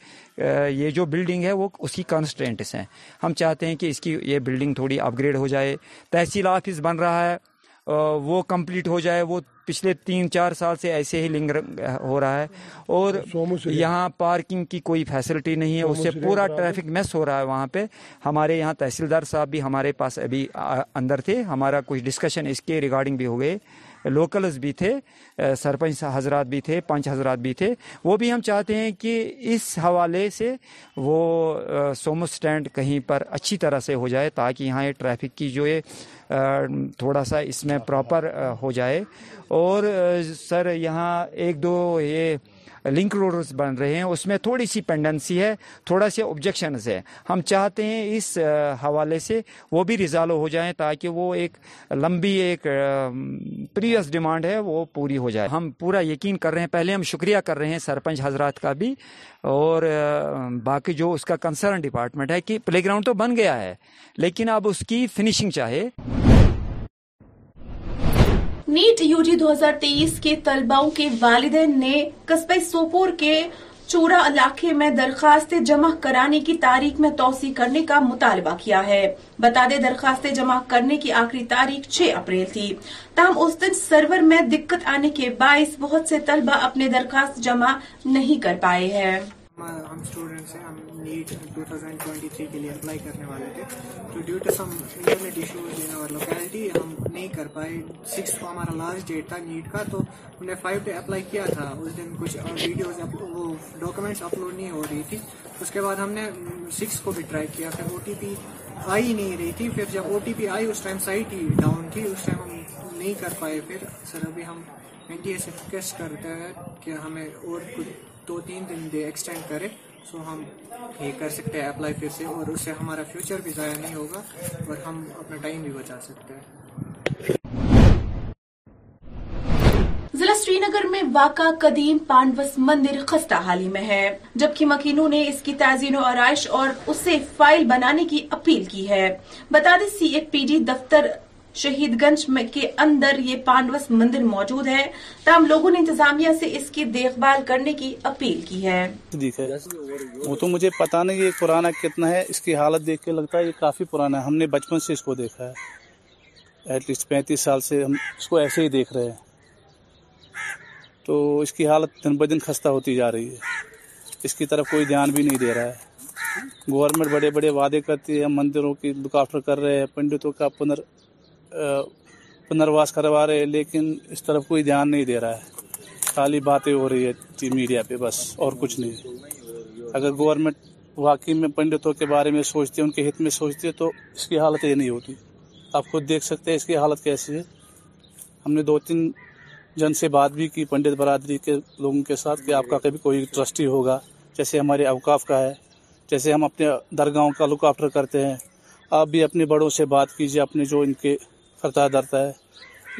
یہ جو بلڈنگ ہے وہ اس کی کنسٹرینٹس ہیں, ہم چاہتے ہیں کہ اس کی یہ بلڈنگ تھوڑی اپ گریڈ ہو جائے. تحصیل آفس بن رہا ہے وہ کمپلیٹ ہو جائے, وہ پچھلے 3-4 سال سے ایسے ہی لنگرنگ ہو رہا ہے. اور یہاں پارکنگ کی کوئی فیسلٹی نہیں ہے, اس سے پورا ٹریفک میس ہو رہا ہے. وہاں پہ ہمارے یہاں تحصیلدار صاحب بھی ہمارے پاس ابھی اندر تھے, ہمارا کچھ ڈسکشن اس کے ریگارڈنگ بھی ہو گئے, لوکلز بھی تھے, سرپنچ حضرات بھی تھے, پنچ حضرات بھی تھے. وہ بھی ہم چاہتے ہیں کہ اس حوالے سے وہ سومو سٹینڈ کہیں پر اچھی طرح سے ہو جائے تاکہ یہاں یہ ٹریفک کی جو یہ تھوڑا سا اس میں پراپر ہو جائے. اور سر یہاں 1-2 یہ لنک روڈز بن رہے ہیں, اس میں تھوڑی سی پینڈنسی ہے, تھوڑا سی آبجیکشنز ہے, ہم چاہتے ہیں اس حوالے سے وہ بھی ریزالو ہو جائیں تاکہ وہ ایک لمبی ایک پریویس ڈیمانڈ ہے وہ پوری ہو جائے. ہم پورا یقین کر رہے ہیں, پہلے ہم شکریہ کر رہے ہیں سرپنچ حضرات کا بھی اور باقی جو اس کا کنسرن ڈپارٹمنٹ ہے کہ پلے گراؤنڈ تو بن گیا ہے لیکن اب اس کی فنیشنگ چاہے. نیٹ UG 2023 کے طلباؤں کے والدین نے قصبہ سوپور کے چورا علاقے میں درخواستیں جمع کرانے کی تاریخ میں توسیع کرنے کا مطالبہ کیا ہے. بتا دے درخواستیں جمع کرنے کی آخری تاریخ 6 اپریل تھی, تاہم اس دن سرور میں دقت آنے کے باعث بہت سے طلبہ اپنے درخواست جمع نہیں کر پائے ہیں. ہم اسٹوڈنٹس ہیں, ہم نیٹ 2023 کے لیے اپلائی کرنے والے تھے تو due to some internet issues in اور لوکیلٹی ہم نہیں کر پائے. 6 کو ہمارا لاسٹ ڈیٹ تھا نیٹ کا, تو ہم نے 5 ڈے اپلائی کیا تھا. اس دن کچھ ویڈیوز وہ ڈاکیومنٹس اپلوڈ نہیں ہو رہی تھی. اس کے بعد ہم نے 6 کو بھی ٹرائی کیا, پھر OTP آئی نہیں رہی تھی. پھر جب OTP آئی اس ٹائم سائٹ ہی ڈاؤن تھی, اس ٹائم ہم نہیں کر پائے. پھر سر ابھی ہم NDA سے ریکویسٹ کرتے ہیں کہ ہمیں اور کچھ 2-3 دن دے ایکسٹینڈ کرے, سو ہم یہ کر سکتے ہیں اپلائی پھر سے, اور اس سے ہمارا فیوچر بھی ضائع نہیں ہوگا اور ہم اپنا ٹائم بھی بچا سکتے ہیں. ضلع سری نگر میں واقع قدیم پانڈوس مندر خستہ حالی میں ہے, جبکہ مکینوں نے اس کی تعزین و آرائش اور اسے فائل بنانے کی اپیل کی ہے. بتا دیں CFPD دفتر شہید گنج کے اندر یہ پانڈوس مندر موجود ہے, تاہم لوگوں نے انتظامیہ سے اس کی دیکھ بھال کرنے کی اپیل کی ہے. وہ تو مجھے پتا نہیں یہ پرانا کتنا ہے, اس کی حالت دیکھ کے لگتا ہے یہ کافی پرانا ہے. ہم نے بچپن سے اس کو دیکھا ہے, ایٹ لیسٹ 35 سال سے ہم اس کو ایسے ہی دیکھ رہے ہیں, تو اس کی حالت دن بدن خستہ ہوتی جا رہی ہے. اس کی طرف کوئی دھیان بھی نہیں دے رہا ہے. گورنمنٹ بڑے بڑے وعدے کرتی ہے, مندروں کی لک آفٹر کر رہے ہیں, پنڈتوں کا پنرواس کروا رہے, لیکن اس طرف کوئی دھیان نہیں دے رہا ہے. خالی باتیں ہو رہی ہے میڈیا پہ بس, اور کچھ نہیں. اگر گورنمنٹ واقعی میں پنڈتوں کے بارے میں سوچتے, ان کے ہت میں سوچتے تو اس کی حالت یہ نہیں ہوتی. آپ خود دیکھ سکتے ہیں اس کی حالت کیسی ہے. ہم نے 2-3 جن سے بات بھی کی پنڈت برادری کے لوگوں کے ساتھ کہ آپ کا کبھی کوئی ٹرسٹی ہوگا, جیسے ہمارے اوقاف کا ہے, جیسے ہم اپنے درگاہوں کا لک آفٹر کرتے ہیں. آپ بھی اپنے بڑوں سے بات کیجیے, اپنے جو ان کے کرتا ڈرتا ہے,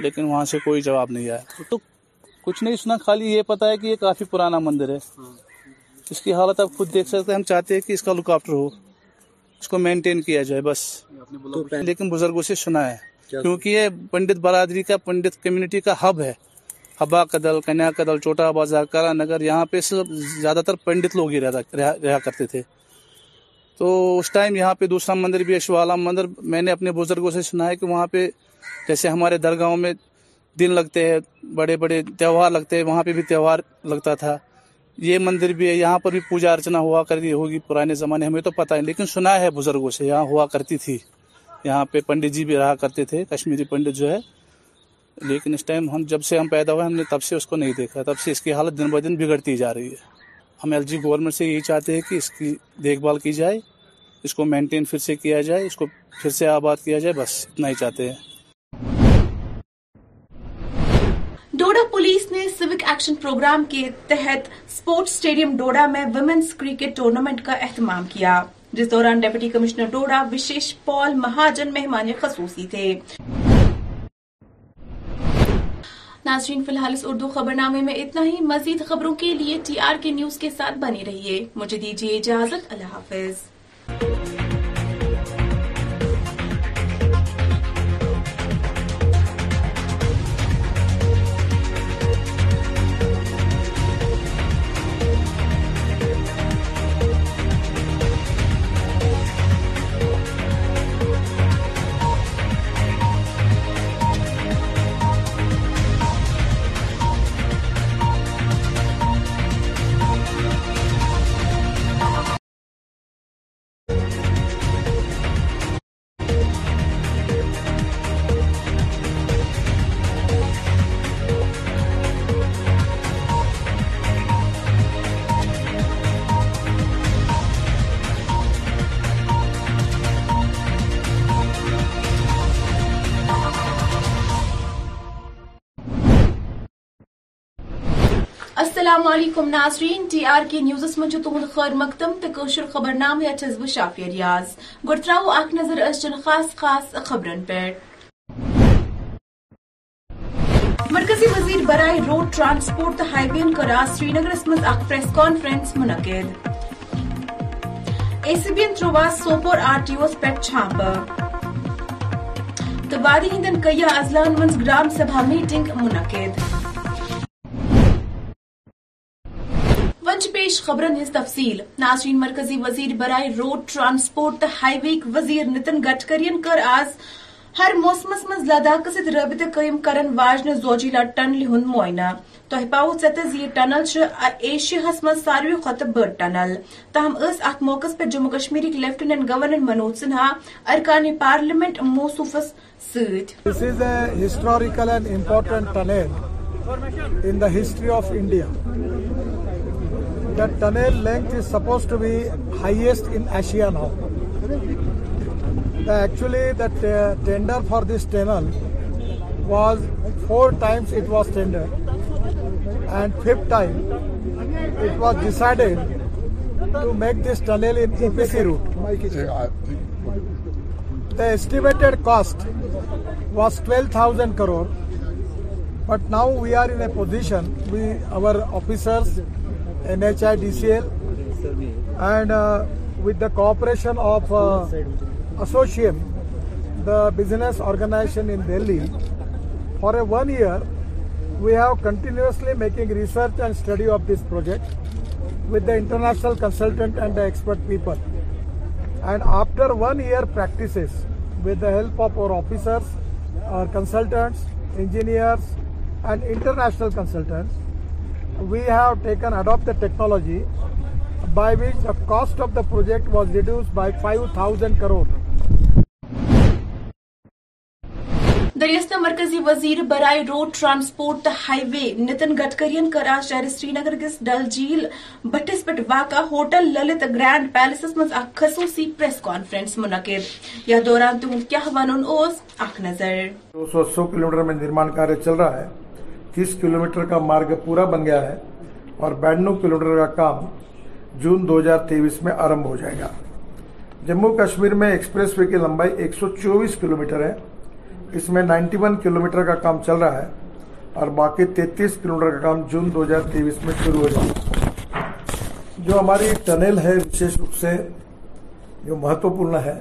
لیکن وہاں سے کوئی جواب نہیں آیا. تو کچھ نہیں سنا, خالی یہ پتا ہے کہ یہ کافی پرانا مندر ہے. اس کی حالت آپ خود دیکھ سکتے ہیں. ہم چاہتے ہیں کہ اس کا لک آفٹر ہو, اس کو مینٹین کیا جائے بس. لیکن بزرگوں سے سنا ہے, کیونکہ یہ پنڈت برادری کا, پنڈت کمیونٹی کا ہب ہے. ہبا کدل, کنیا کدل, چھوٹا بازار, کرا نگر, یہاں پہ سب زیادہ تر پنڈت لوگ ہی رہا کرتے تھے. تو اس ٹائم یہاں پہ دوسرا مندر بھی ایشوالا مندر, میں نے اپنے بزرگوں سے سنا ہے کہ وہاں پہ جیسے ہمارے درگاہوں میں دن لگتے ہیں, بڑے بڑے تہوار لگتے ہیں, وہاں پہ بھی تہوار لگتا تھا. یہ مندر بھی ہے, یہاں پر بھی پوجا ارچنا ہوا کرتی ہوگی پرانے زمانے, ہمیں تو پتہ ہے, لیکن سنا ہے بزرگوں سے یہاں ہوا کرتی تھی. یہاں پہ پنڈت جی بھی رہا کرتے تھے, کشمیری پنڈت جو ہے. لیکن اس ٹائم ہم, جب سے ہم پیدا ہوئے, ہم نے تب سے اس کو نہیں دیکھا. تب سے اس کی حالت دن بدن بگڑتی جا رہی ہے. ہم LG گورنمنٹ سے یہی چاہتے ہیں کہ اس کی دیکھ بھال کی جائے, اس کو مینٹین پھر سے کیا جائے, اس کو پھر سے آباد کیا جائے, بس اتنا ہی چاہتے ہیں. ڈوڈا پولیس ایکشن پروگرام کے تحت اسپورٹس اسٹیڈیم ڈوڈا میں ویمنس کرکٹ ٹورنامنٹ کا اہتمام کیا, جس دوران ڈپٹی کمشنر ڈوڈا وشیش پال مہاجن مہمان خصوصی تھے. ناظرین, فی الحال اس اردو خبر نامے میں اتنا ہی. مزید خبروں کے لیے ٹی آر کے نیوز کے ساتھ بنے رہیے. مجھے دیجیے اجازت, اللہ حافظ. السلام علیکم ناظرین, ٹی آر کے نیوزس من خیر مقدم تشر خبر نام شافی ریاض. گرتراو اک نظر ازچن خاص خاص خبرن پہ. مرکزی وزیر برائے روڈ ٹرانسپورٹ ہائی وین کرا سری نگرس مز اک پریس کانفرنس منعقد. اے سی بی ترواس سوپور آر ٹی اوس پہ چھاپہ. تو وادی ہندن کئی اضلاع مز گرام سبھا میٹنگ منعقد. پیش خبرن ہز تفصیل. ناظرین, مرکزی وزیر برائے روڈ ٹرانسپورٹ ہائی وے وزیر نتن گڈکرین کر آز ہر موسمس مز لداخ ست رابطہ قائم کرن واجن زوجیلا ٹنل ہند معائنہ. تہ پاؤ ز یہ ٹنل ایشیا مز ساروی کھت بڑ ٹنل. تاہم اس ات موقع پہ جموں کشمیر لیفٹیننٹ گورنر منوج سنہا ارکان پارلیمنٹ موصوفس ست. The tunnel length is supposed to be highest in Asia now. Actually, the tender for this tunnel was 4 times it was tendered, and 5th time it was decided to make this tunnel in EPC route. The estimated cost was 12,000 crore, but now we are in a position, our officers, NHI, DCL, and with the cooperation of Association, the business organization in Delhi, for a 1 year, we have continuously making research and study of this project with the international consultant and the expert people. And after 1 year practices, with the help of our officers, our consultants, engineers, and international consultants, we have adopt the technology by which the cost of the project was reduced by 5,000 crore. دریاستہ مرکزی وزیر برائے road transport highway Nitin گڈکرین کرا شہر سری نگر کس ڈل جھیل bits پہ واقع ہوٹل للت گرینڈ پیلسس مز اک خصوصی پریس کانفرنس منعقد. یہ دوران تہد کیا ونن اوس, اک نظر. 200 کلومیٹر میں نرمان کاریہ چل رہا ہے. 30 کلومیٹر کا مارگ پورا بن گیا ہے اور 92 کلومیٹر کا کام جون 2023 میں آرمبھ ہو جائے گا. جموں کشمیر میں ایکسپریس وے کی لمبائی 124 کلومیٹر ہے. اس میں 91 کلومیٹر کا کام چل رہا ہے اور باقی 33 کلومیٹر کا کام جون 2023 میں شروع ہو جائے گا. جو ہماری ٹنل ہے وشیش روپ سے جو مہتوپورن ہے,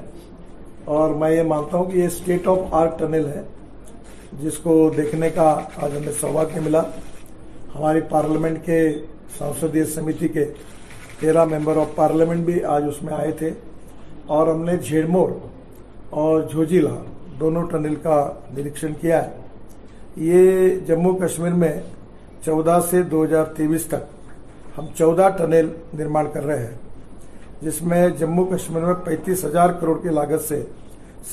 اور میں یہ مانتا ہوں کہ یہ اسٹیٹ آف آرٹ ٹنل ہے جس کو دیکھنے کا آج ہمیں سوبھاگیہ ملا. ہماری پارلیمنٹ کے سنسدیہ سمیتی کے 13 ممبر آف پارلیمنٹ بھی آج اس میں آئے تھے, اور ہم نے جھیڑمور اور جھوجیلا دونوں ٹنل کا نریکشن کیا ہے. یہ جموں کشمیر میں 14 سے 2023 تک ہم 14 ٹنل نرمان کر رہے ہیں, جس میں جموں کشمیر میں 35,000 کروڑ کی لاگت سے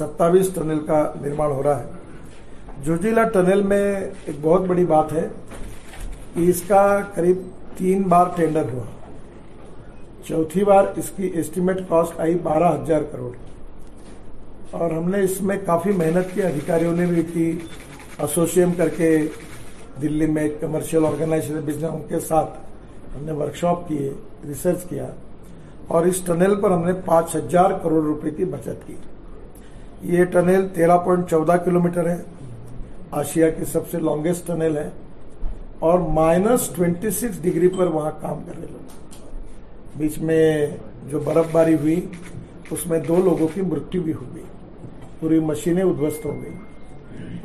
27 ٹنل کا نرمان ہو رہا ہے. جوجیلا ٹنل میں ایک بہت بڑی بات ہے کہ اس کا قریب 3 بار ٹینڈر ہوا. 4تھی بار اس کی ایسٹیمیٹ کاسٹ آئی 12,000 کروڑ, اور ہم نے اس میں کافی محنت کی. ادھیکاریوں نے بھی کی, ایسوسیم کر کے دلی میں ایک کمرشل آرگنائزیشن بزنس ان کے ساتھ ہم نے ورکشاپ کیے, ریسرچ کیا, اور اس ٹنل پر ہم نے 5,000 کروڑ روپے کی بچت کی. یہ ٹنل 13.14 کلومیٹر ہے, آسیا کی سب سے لانگیسٹ ٹنل ہے, اور -26 ڈگری پر وہاں کام کر رہے لوگ. بیچ میں جو برف باری ہوئی اس میں 2 لوگوں کی مرتیو بھی ہو گئی, پوری مشینیں ادھوست ہو گئی.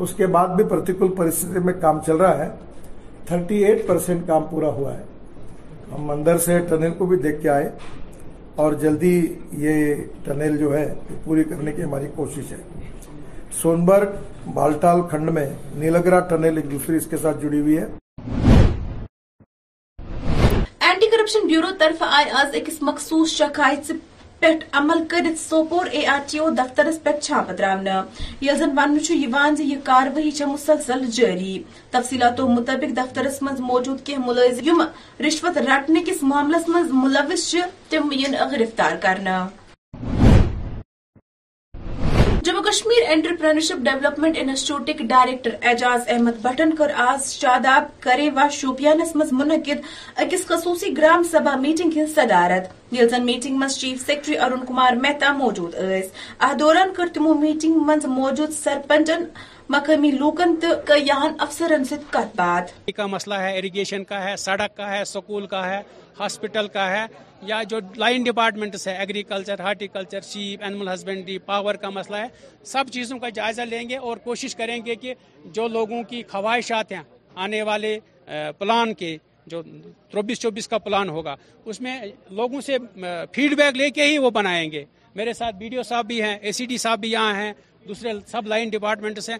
اس کے بعد بھی پرتیکول پرستھتی میں کام چل رہا ہے. 38% کام پورا ہوا ہے. ہم اندر سے ٹنل کو بھی دیکھ کے آئے اور جلدی یہ ٹنل جو ہے پوری کرنے کی ہماری کوشش ہے. سونبرگ بالٹال کھنڈ میں نیلگرا ٹنل ایک دوسری اس کے ساتھ جڑی ہوئی ہے. اینٹی کرپشن بیورو طرف آئی آز ایک مخصوص شکایت پٹ عمل کرت Sopore A R T O دفترس پہ چھاپہ ترانا یزن ون یہ کاروی مسلسل جاری. تفصیلاتوں مطابق دفترس مز موجود کی ملازم یم رشوت رٹنے کس معاملس مز ملوث تم ین گرفتار کرنا. Jammu Kashmir entrepreneurship development institute کے ڈائریکٹر اعجاز احمد بھٹن کر آز شاداب کرے و شوپیانس مز منعقد اکس خصوصی گرام سبھا میٹنگ ہز صدارت. یلزن میٹنگ مز چیف سیکرٹری ارون کمار مہتا موجود ایس. ات دوران کر تمو میٹنگ مز موجود سرپنچن, مقامی لوکن تو یہاں افسرن سے کت بات کا مسئلہ ہے, اریگیشن کا ہے, سڑک کا ہے, اسکول کا ہے, ہاسپٹل کا ہے, یا جو لائن ڈپارٹمنٹس ہے, agriculture, horticulture, sheep, animal husbandry, power کا مسئلہ ہے. سب چیزوں کا جائزہ لیں گے اور کوشش کریں گے کہ جو لوگوں کی خواہشات ہیں آنے والے پلان کے, جو 23-24 کا پلان ہوگا, اس میں لوگوں سے فیڈ بیک لے کے ہی وہ بنائیں گے. میرے ساتھ BDO صاحب بھی ہیں, ACD صاحب بھی یہاں ہیں, دوسرے سب لائن ڈپارٹمنٹس ہیں.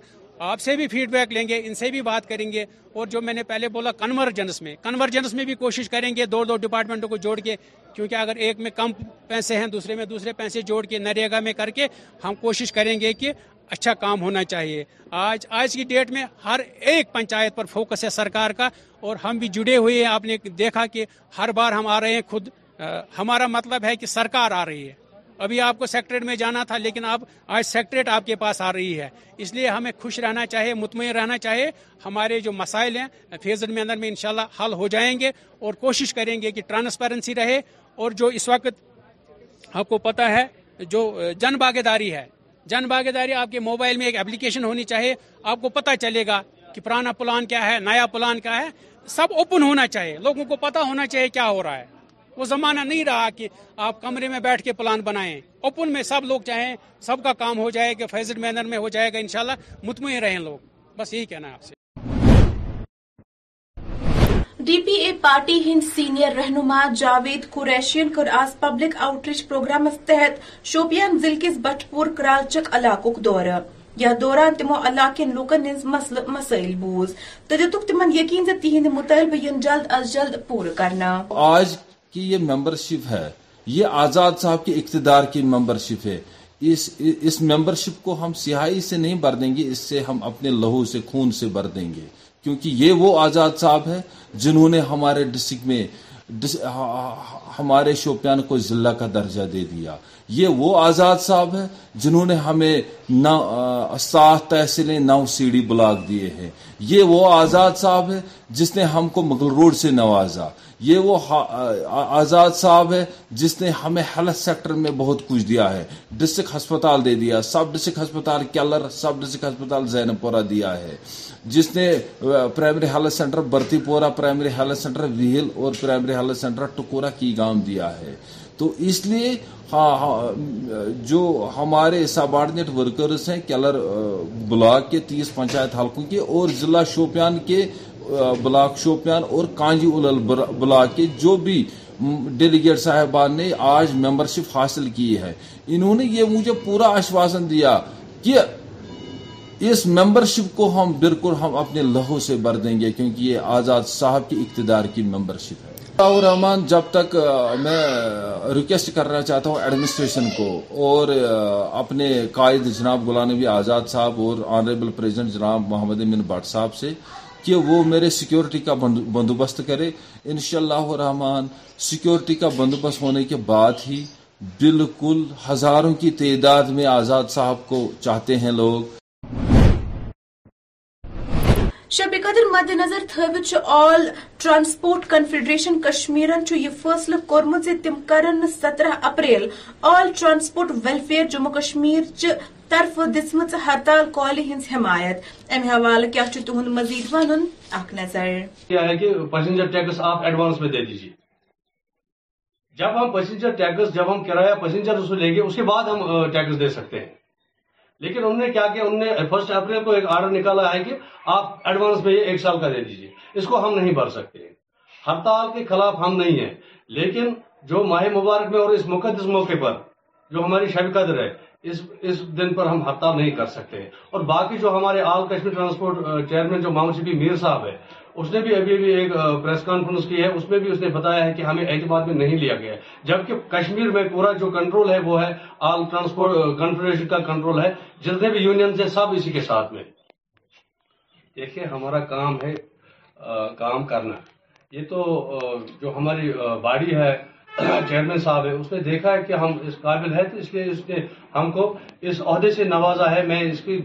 آپ سے بھی فیڈ بیک لیں گے, ان سے بھی بات کریں گے. اور جو میں نے پہلے بولا کنورجنس میں بھی کوشش کریں گے, 2-2 ڈپارٹمنٹوں کو جوڑ کے, کیونکہ اگر ایک میں کم پیسے ہیں دوسرے میں دوسرے پیسے جوڑ کے نریگا میں کر کے ہم کوشش کریں گے کہ اچھا کام ہونا چاہیے. آج کی ڈیٹ میں ہر ایک پنچایت پر فوکس ہے سرکار کا, اور ہم بھی جڑے ہوئے ہیں. آپ نے دیکھا کہ ہر بار ہم آ رہے ہیں خود, ہمارا مطلب ہے کہ سرکار آ رہی ہے. ابھی آپ کو سیکٹریٹ میں جانا تھا لیکن آپ آج سیکٹریٹ آپ کے پاس آ رہی ہے. اس لیے ہمیں خوش رہنا چاہیے, مطمئن رہنا چاہیے. ہمارے جو مسائل ہیں فیزن میں اندر میں انشاءاللہ حل ہو جائیں گے, اور کوشش کریں گے کہ ٹرانسپیرنسی رہے. اور جو اس وقت آپ کو پتہ ہے جو جن بھاگیداری آپ کے موبائل میں ایک اپلیکیشن ہونی چاہیے. آپ کو پتہ چلے گا کہ پرانا پلان کیا ہے, نیا پلان کیا ہے. سب اوپن ہونا چاہیے, لوگوں کو پتہ ہونا چاہیے کیا ہو رہا ہے. وہ زمانہ نہیں رہا کہ آپ کمرے میں بیٹھ کے پلان بنائیں. اوپن میں سب لوگ چاہیں, سب کا کام ہو جائے گا, فیزڈ مینر میں ہو جائے گا. انشاءاللہ مطمئن رہیں لوگ, بس یہی کہنا ہے آپ سے. ڈی پی اے پارٹی ہند سینئر رہنما جاوید قریشین کر آز پبلک آؤٹ ریچ پروگرامس تحت شوپیان ضلع کس بٹ پور کرالچک علاقہ دورہ. یا دوران تمو علاقہ لوکن مسئلہ مسائل بوز تو دیتک تمن یقین سے تہند مطالبہ ین جلد از جلد پورا کرنا. آج کہ یہ ممبرشپ ہے, یہ آزاد صاحب کے اقتدار کی ممبرشپ ہے. اس ممبرشپ کو ہم سیاہی سے نہیں بھر دیں گے, اس سے ہم اپنے لہو سے, خون سے بھر دیں گے. کیونکہ یہ وہ آزاد صاحب ہے جنہوں نے ہمارے ڈسٹرکٹ میں ہمارے شوپیان کو ضلع کا درجہ دے دیا. یہ وہ آزاد صاحب ہے جنہوں نے ہمیں 9 تحصیلیں 9 سیڑھی بلاک دیے ہیں. یہ وہ آزاد صاحب ہے جس نے ہم کو مغل روڈ سے نوازا. یہ وہ آزاد صاحب ہے جس نے ہمیں ہیلتھ سیکٹر میں بہت کچھ دیا ہے. ڈسٹرکٹ ہسپتال دے دیا, سب ڈسٹرکٹ ہسپتال کیلر, سب ڈسٹرکٹ ہسپتال زین پورہ دیا ہے, جس نے پرائمری ہیلتھ سینٹر برتی پورہ, پرائمری ہیلتھ سینٹر وہیل اور پرائمری ہیلتھ سینٹر ٹکورا کی گام دیا ہے. تو اس لیے جو ہمارے سب آرڈینیٹ ورکرز ہیں کیلر بلاک کے 30 پنچایت حلقوں کے اور ضلع شوپیان کے بلاک شوپیان اور کانجی اولل بلاک کے جو بھی ڈیلیگیٹ صاحبان نے آج ممبرشپ حاصل کی ہے, انہوں نے یہ مجھے پورا آشواسن دیا کہ اس ممبرشپ کو ہم بالکل ہم اپنے لہو سے بھر دیں گے, کیونکہ یہ آزاد صاحب کی اقتدار کی ممبرشپ ہے. اور رحمان, جب تک میں ریکویسٹ کرنا چاہتا ہوں ایڈمنسٹریشن کو اور اپنے قائد جناب غلام نبی آزاد صاحب اور آنریبل پریزیڈنٹ جناب محمد امین بھٹ صاحب سے کہ وہ میرے سیکیورٹی کا بندوبست کرے. انشاءاللہ الرحمن سیکیورٹی کا بندوبست ہونے کے بعد ہی بالکل ہزاروں کی تعداد میں آزاد صاحب کو چاہتے ہیں لوگ. شب قدر مد نظر تھوت آل ٹرانسپورٹ کنفیڈریشن کشمیرن یہ فیصلہ کورمت تم کرن 17 اپریل آل ٹرانسپورٹ ویلفیئر جموں کشمیر چہ طرف دسمت ہڑتال کالہ ہز حمایت. ام حوالہ کیا تہد مزید ون نظر کیا ہے کہ پیسنجر ٹیکس آپ ایڈوانس میں دے دیجیے. جب ہم پیسنجر ٹیکس جب ہم کرایہ پیسنجر اس کو لیں گے اس کے بعد ہم ٹیکس دے سکتے ہیں. لیکن انہوں نے کیا کہ انہوں نے 1 اپریل کو ایک آرڈر نکالا ہے کہ آپ ایڈوانس میں یہ 1 سال کا دے دیجیے. اس کو ہم نہیں بھر سکتے. ہڑتال کے خلاف ہم نہیں ہیں, لیکن جو ماہ مبارک میں اور اس مقدس موقع پر جو ہماری شب قدر ہے اس دن پر ہم ہڑتال نہیں کر سکتے. اور باقی جو ہمارے آل کشمیر ٹرانسپورٹ چیئرمین جو محمد شفیع میر صاحب ہے اس نے بھی ابھی ایک پریس کانفرنس کی ہے, اس میں بھی اس نے بتایا ہے کہ ہمیں اعتماد میں نہیں لیا گیا ہے, جبکہ کشمیر میں پورا جو کنٹرول ہے وہ ہے آل ٹرانسپورٹ کنفیڈریشن کا کنٹرول ہے, جتنے بھی یونینز ہیں سب اسی کے ساتھ میں. دیکھیں ہمارا کام ہے کام کرنا. یہ تو جو ہماری باڈی ہے چیئرمین صاحب ہے اس نے دیکھا ہے کہ ہم اس قابل ہے تو اس لیے اس نے ہم کو اس عہدے سے نوازا ہے. میں اس کی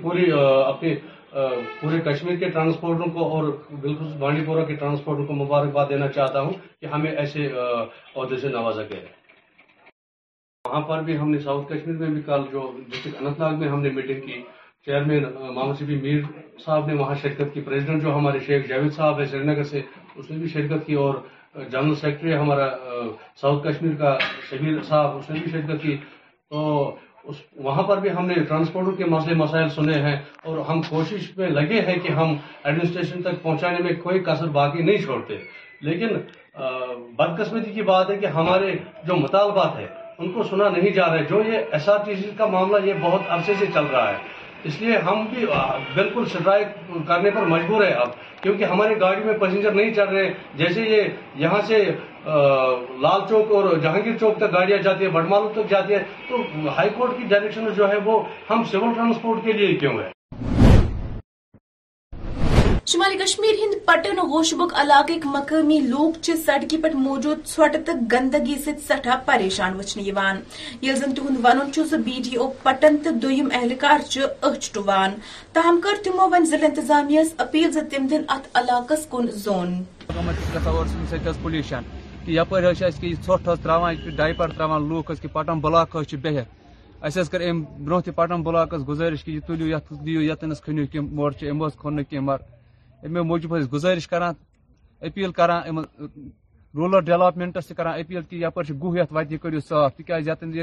پورے کشمیر کے ٹرانسپورٹوں کو اور بالکل بانڈی پورہ کے ٹرانسپورٹوں کو مبارکباد دینا چاہتا ہوں کہ ہمیں ایسے عہدے سے نوازا گیا ہے. وہاں پر بھی ہم نے ساؤتھ کشمیر میں بھی کل جو ڈسٹرکٹ اننت ناگ میں ہم نے میٹنگ کی, چیئرمین محمد شفیع میر صاحب نے وہاں شرکت کی, پریزیڈنٹ جو ہمارے شیخ جاوید صاحب ہے سری نگر سے اس نے بھی شرکت کی, اور جنرل سیکرٹری ہمارا ساؤتھ کشمیر کا شبیر صاحب اس نے بھی شرکت کی. تو وہاں پر بھی ہم نے ٹرانسپورٹوں کے مسائل سنے ہیں اور ہم کوشش میں لگے ہیں کہ ہم ایڈمنسٹریشن تک پہنچانے میں کوئی کسر باقی نہیں چھوڑتے. لیکن بدقسمتی کی بات ہے کہ ہمارے جو مطالبات ہیں ان کو سنا نہیں جا رہے. جو یہ ایس آر ٹی سی کا معاملہ یہ بہت عرصے سے چل رہا ہے, اس لیے ہم بھی بالکل سٹرائک کرنے پر مجبور ہیں اب, کیونکہ ہماری گاڑی میں پیسنجر نہیں چڑھ رہے. جیسے یہ یہاں سے لال چوک اور جہانگیر چوک تک گاڑیاں جاتی ہیں, بٹمالو تک جاتی ہیں, تو ہائی کورٹ کی ڈائریکشن جو ہے وہ ہم سول ٹرانسپورٹ کے لیے کیوں ہے. شمالی کشمیر ہند پٹن ہوشبک علاقے کے مقامی لوگ سڑکی پہ موجود ژھوٹ تو گندگی ست سٹھا پریشان وچن یل زن تہد ون بی ڈی او پٹن تو دویم اہلکار اچھ ٹوان. تاہم کر تمو ون ضلع انتظامیہ اپیل تم دن ات علاقس کن زون پولیوشن یپر ژھوٹ تراوان ڈائپر تراوان لوگ پٹن بلاک بہت اس کر ام برو تہ پٹن بلاکس گزارش کہ تلیو دیو یتنس کھنیو کم موڑ امو کھون کی مر امی موجود اس گزارش کران اپیل کران رورل ڈیولپمنٹس تہ کران اپیل کہ یپر گوہ یت وتہ کریو صاف تکیاز یتن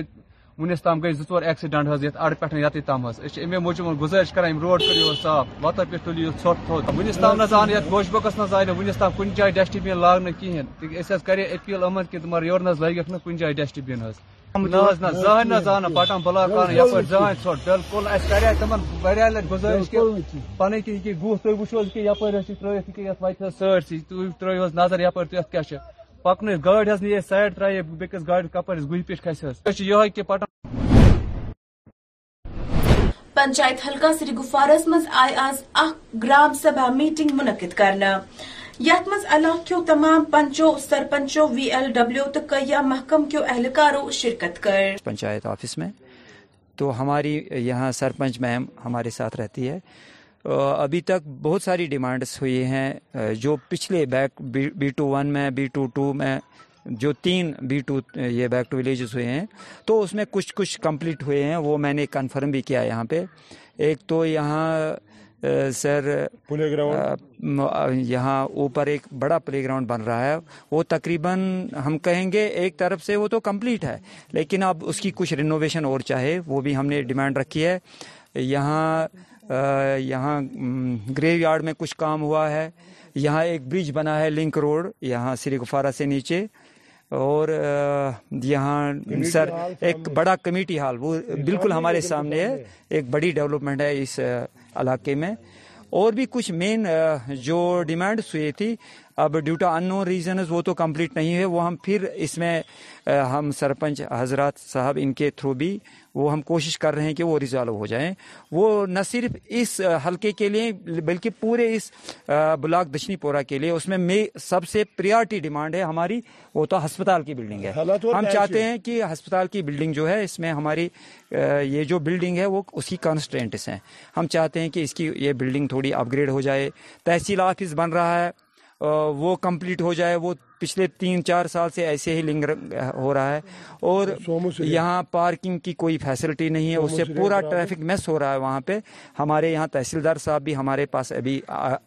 ونس تام گئی 2-4 ایکسیڈنٹ حظ یت اڑ پہ یت تام حظ امی موجود گزارش کران روڈ کریو صاف وتہ پہ تلیو ژھوٹ تھوت ونس تام نہ آن یت گوشبکس نہ آئی ونس تام کن جائے ڈسٹ بین لاگن کہین. اس کرے اپیل امن کہ تم یور لگیک نا کن جائے ڈسٹ بین حظ زان زان پٹان بلاک یپ زان ژھوٹ بالکل اس کرے تم وایا لٹ گزارش کہ پن کہ گوہ تھی وچو کہ یپر ترت کہ وتہ سرسی تھی ترو نظر یپر تیت کیا پکن گاڑی حس نیے سائڈ ترائے بیکس گاڑی کپر گوہ پہ کھس یہ کہ پٹان. پنچایت حلقہ سری گفارس مز آئی آز گرام سبھا میٹنگ منعقد کرنا یت مز علاقوں تمام پنچو سرپنچو وی ایل ڈبلیو تو کئی محکم کے اہلکاروں شرکت کر. پنچایت آفس میں تو ہماری یہاں سرپنچ میم ہمارے ساتھ رہتی ہے. ابھی تک بہت ساری ڈیمانڈس ہوئی ہیں جو پچھلے بیک B21 میں B22 میں جو 3 B2 یہ بیک ٹو ولیجز ہوئے ہیں تو اس میں کچھ کچھ کمپلیٹ ہوئے ہیں, وہ میں نے کنفرم بھی کیا یہاں پہ. ایک تو یہاں سر پلے گراؤنڈ یہاں اوپر ایک بڑا پلے گراؤنڈ بن رہا ہے, وہ تقریباً ہم کہیں گے ایک طرف سے وہ تو کمپلیٹ ہے, لیکن اب اس کی کچھ رینوویشن اور چاہے, وہ بھی ہم نے ڈیمانڈ رکھی ہے. یہاں گریو یارڈ میں کچھ کام ہوا ہے, یہاں ایک برج بنا ہے لنک روڈ یہاں سری گفارہ سے نیچے, اور یہاں سر ایک بڑا کمیٹی ہال وہ بالکل ہمارے سامنے ہے, ایک بڑی ڈیولپمنٹ ہے اس علاقے میں. اور بھی کچھ مین جو ڈیمانڈس ہوئی تھی اب ڈیوٹا ان نون ریزنز وہ تو کمپلیٹ نہیں ہے، وہ ہم پھر اس میں ہم سرپنچ حضرات صاحب ان کے تھرو بھی وہ ہم کوشش کر رہے ہیں کہ وہ ریزالو ہو جائیں، وہ نہ صرف اس حلقے کے لیے بلکہ پورے اس بلاک دشنی پورہ کے لیے. اس میں سب سے پریارٹی ڈیمانڈ ہے ہماری، وہ تو ہسپتال کی بلڈنگ ہے. ہم چاہتے ہیں کہ ہسپتال کی بلڈنگ جو ہے اس میں ہماری یہ جو بلڈنگ ہے وہ اس کی کانسٹرینٹس ہیں، ہم چاہتے ہیں کہ اس کی یہ بلڈنگ تھوڑی اپ گریڈ ہو جائے. تحصیل آفس بن رہا ہے وہ کمپلیٹ ہو جائے، وہ پچھلے 3-4 سال سے ایسے ہی لنگرنگ ہو رہا ہے. اور یہاں پارکنگ کی کوئی فیسلٹی نہیں ہے، اس سے پورا ٹریفک میس ہو رہا ہے وہاں پہ. ہمارے یہاں تحصیلدار صاحب بھی ہمارے پاس ابھی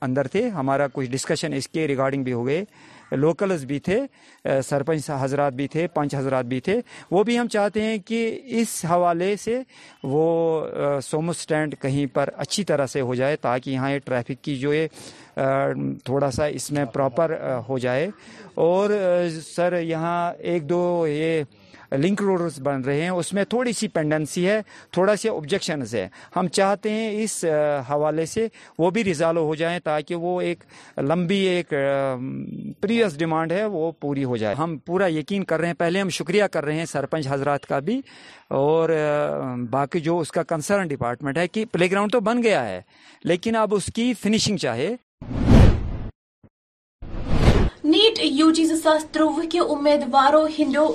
اندر تھے، ہمارا کچھ ڈسکشن اس کے ریگارڈنگ بھی ہو گئے، لوکلز بھی تھے، سرپنچ حضرات بھی تھے، پنچ حضرات بھی تھے. وہ بھی ہم چاہتے ہیں کہ اس حوالے سے وہ سومو سٹینڈ کہیں پر اچھی طرح سے ہو جائے تاکہ یہاں یہ ٹریفک کی جو یہ تھوڑا سا اس میں پراپر ہو جائے. اور سر یہاں 1-2 یہ لنک روڈز بن رہے ہیں، اس میں تھوڑی سی پینڈنسی ہے، تھوڑا سی آبجیکشنز ہے، ہم چاہتے ہیں اس حوالے سے وہ بھی ریزالو ہو جائیں تاکہ وہ ایک لمبی ایک پریویس ڈیمانڈ ہے وہ پوری ہو جائے. ہم پورا یقین کر رہے ہیں، پہلے ہم شکریہ کر رہے ہیں سرپنچ حضرات کا بھی اور باقی جو اس کا کنسرن ڈپارٹمنٹ ہے کہ پلے گراؤنڈ تو بن گیا ہے لیکن اب اس کی فنیشنگ چاہے. نیٹ UG 2023 کے امیدواروں، ہندو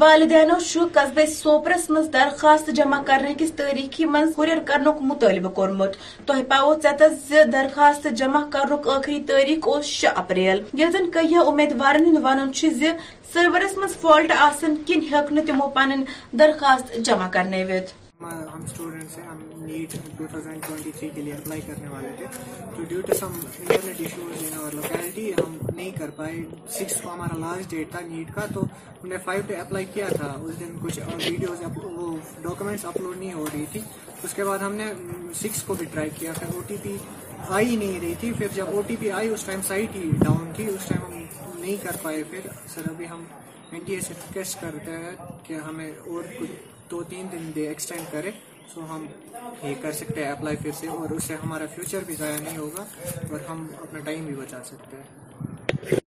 والدینوں قصبے سوپرس مز درخواست جمع کرنے کس تاریخی مز کوریر کرنے مطالبہ کورمت. تہ پاو ز درخواست جمع کرنے آخری تاریخ 6 اپریل، یل زن کئی امیدوارن ہند ون زی سرورس مز فالٹ آسن کن ہیک نہ تمو پن درخواست جمع کرنوت. ہم اسٹوڈنٹس ہیں، ہم نیٹ 2023 کے لیے اپلائی کرنے والے تھے تو due to some internet issues in اور لوکیلٹی ہم نہیں کر پائے. 6 کو ہمارا لاسٹ ڈیٹ تھا نیٹ کا، تو ہم نے 5 پہ اپلائی کیا تھا. اس دن کچھ ویڈیوز وہ ڈاکیومنٹس اپلوڈ نہیں ہو رہی تھی. اس کے بعد ہم نے 6 کو بھی ٹرائی کیا، پھر OTP آئی نہیں رہی تھی. پھر جب OTP آئی اس ٹائم سائٹ ہی ڈاؤن تھی، اس ٹائم ہم نہیں کر پائے. پھر سر ابھی ہم NTA سے ریکویسٹ کرتے ہیں کہ ہمیں اور کچھ 2-3 دن دے ایکسٹینڈ کرے، سو ہم یہ کر سکتے ہیں اپلائی پھر سے، اور اس سے ہمارا فیوچر بھی ضائع نہیں ہوگا اور ہم اپنا ٹائم بھی بچا سکتے ہیں.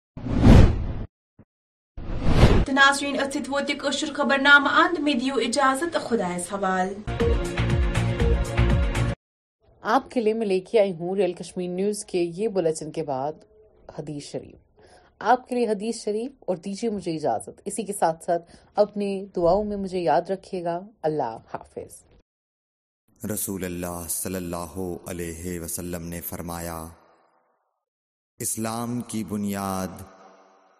ناظرین اتھ ووت یہ قشر خبر نامہ اند، مے دیو اجازت، خدایس حوال. آپ کے لیے میں لے کے آئی ہوں ریل کشمیر نیوز کے یہ بلٹن کے بعد حدیث شریف. آپ کے لیے حدیث شریف اور دیجیے مجھے اجازت. اسی کے ساتھ ساتھ اپنے دعاؤں میں مجھے یاد رکھیے گا. اللہ حافظ. رسول اللہ صلی اللہ علیہ وسلم نے فرمایا، اسلام کی بنیاد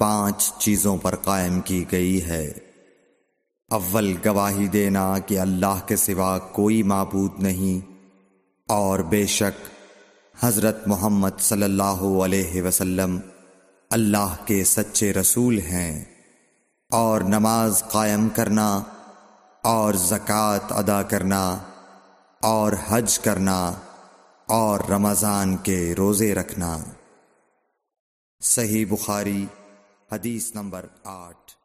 5 چیزوں پر قائم کی گئی ہے. اول گواہی دینا کہ اللہ کے سوا کوئی معبود نہیں اور بے شک حضرت محمد صلی اللہ علیہ وسلم اللہ کے سچے رسول ہیں، اور نماز قائم کرنا اور زکوٰۃ ادا کرنا اور حج کرنا اور رمضان کے روزے رکھنا. صحیح بخاری حدیث نمبر 8.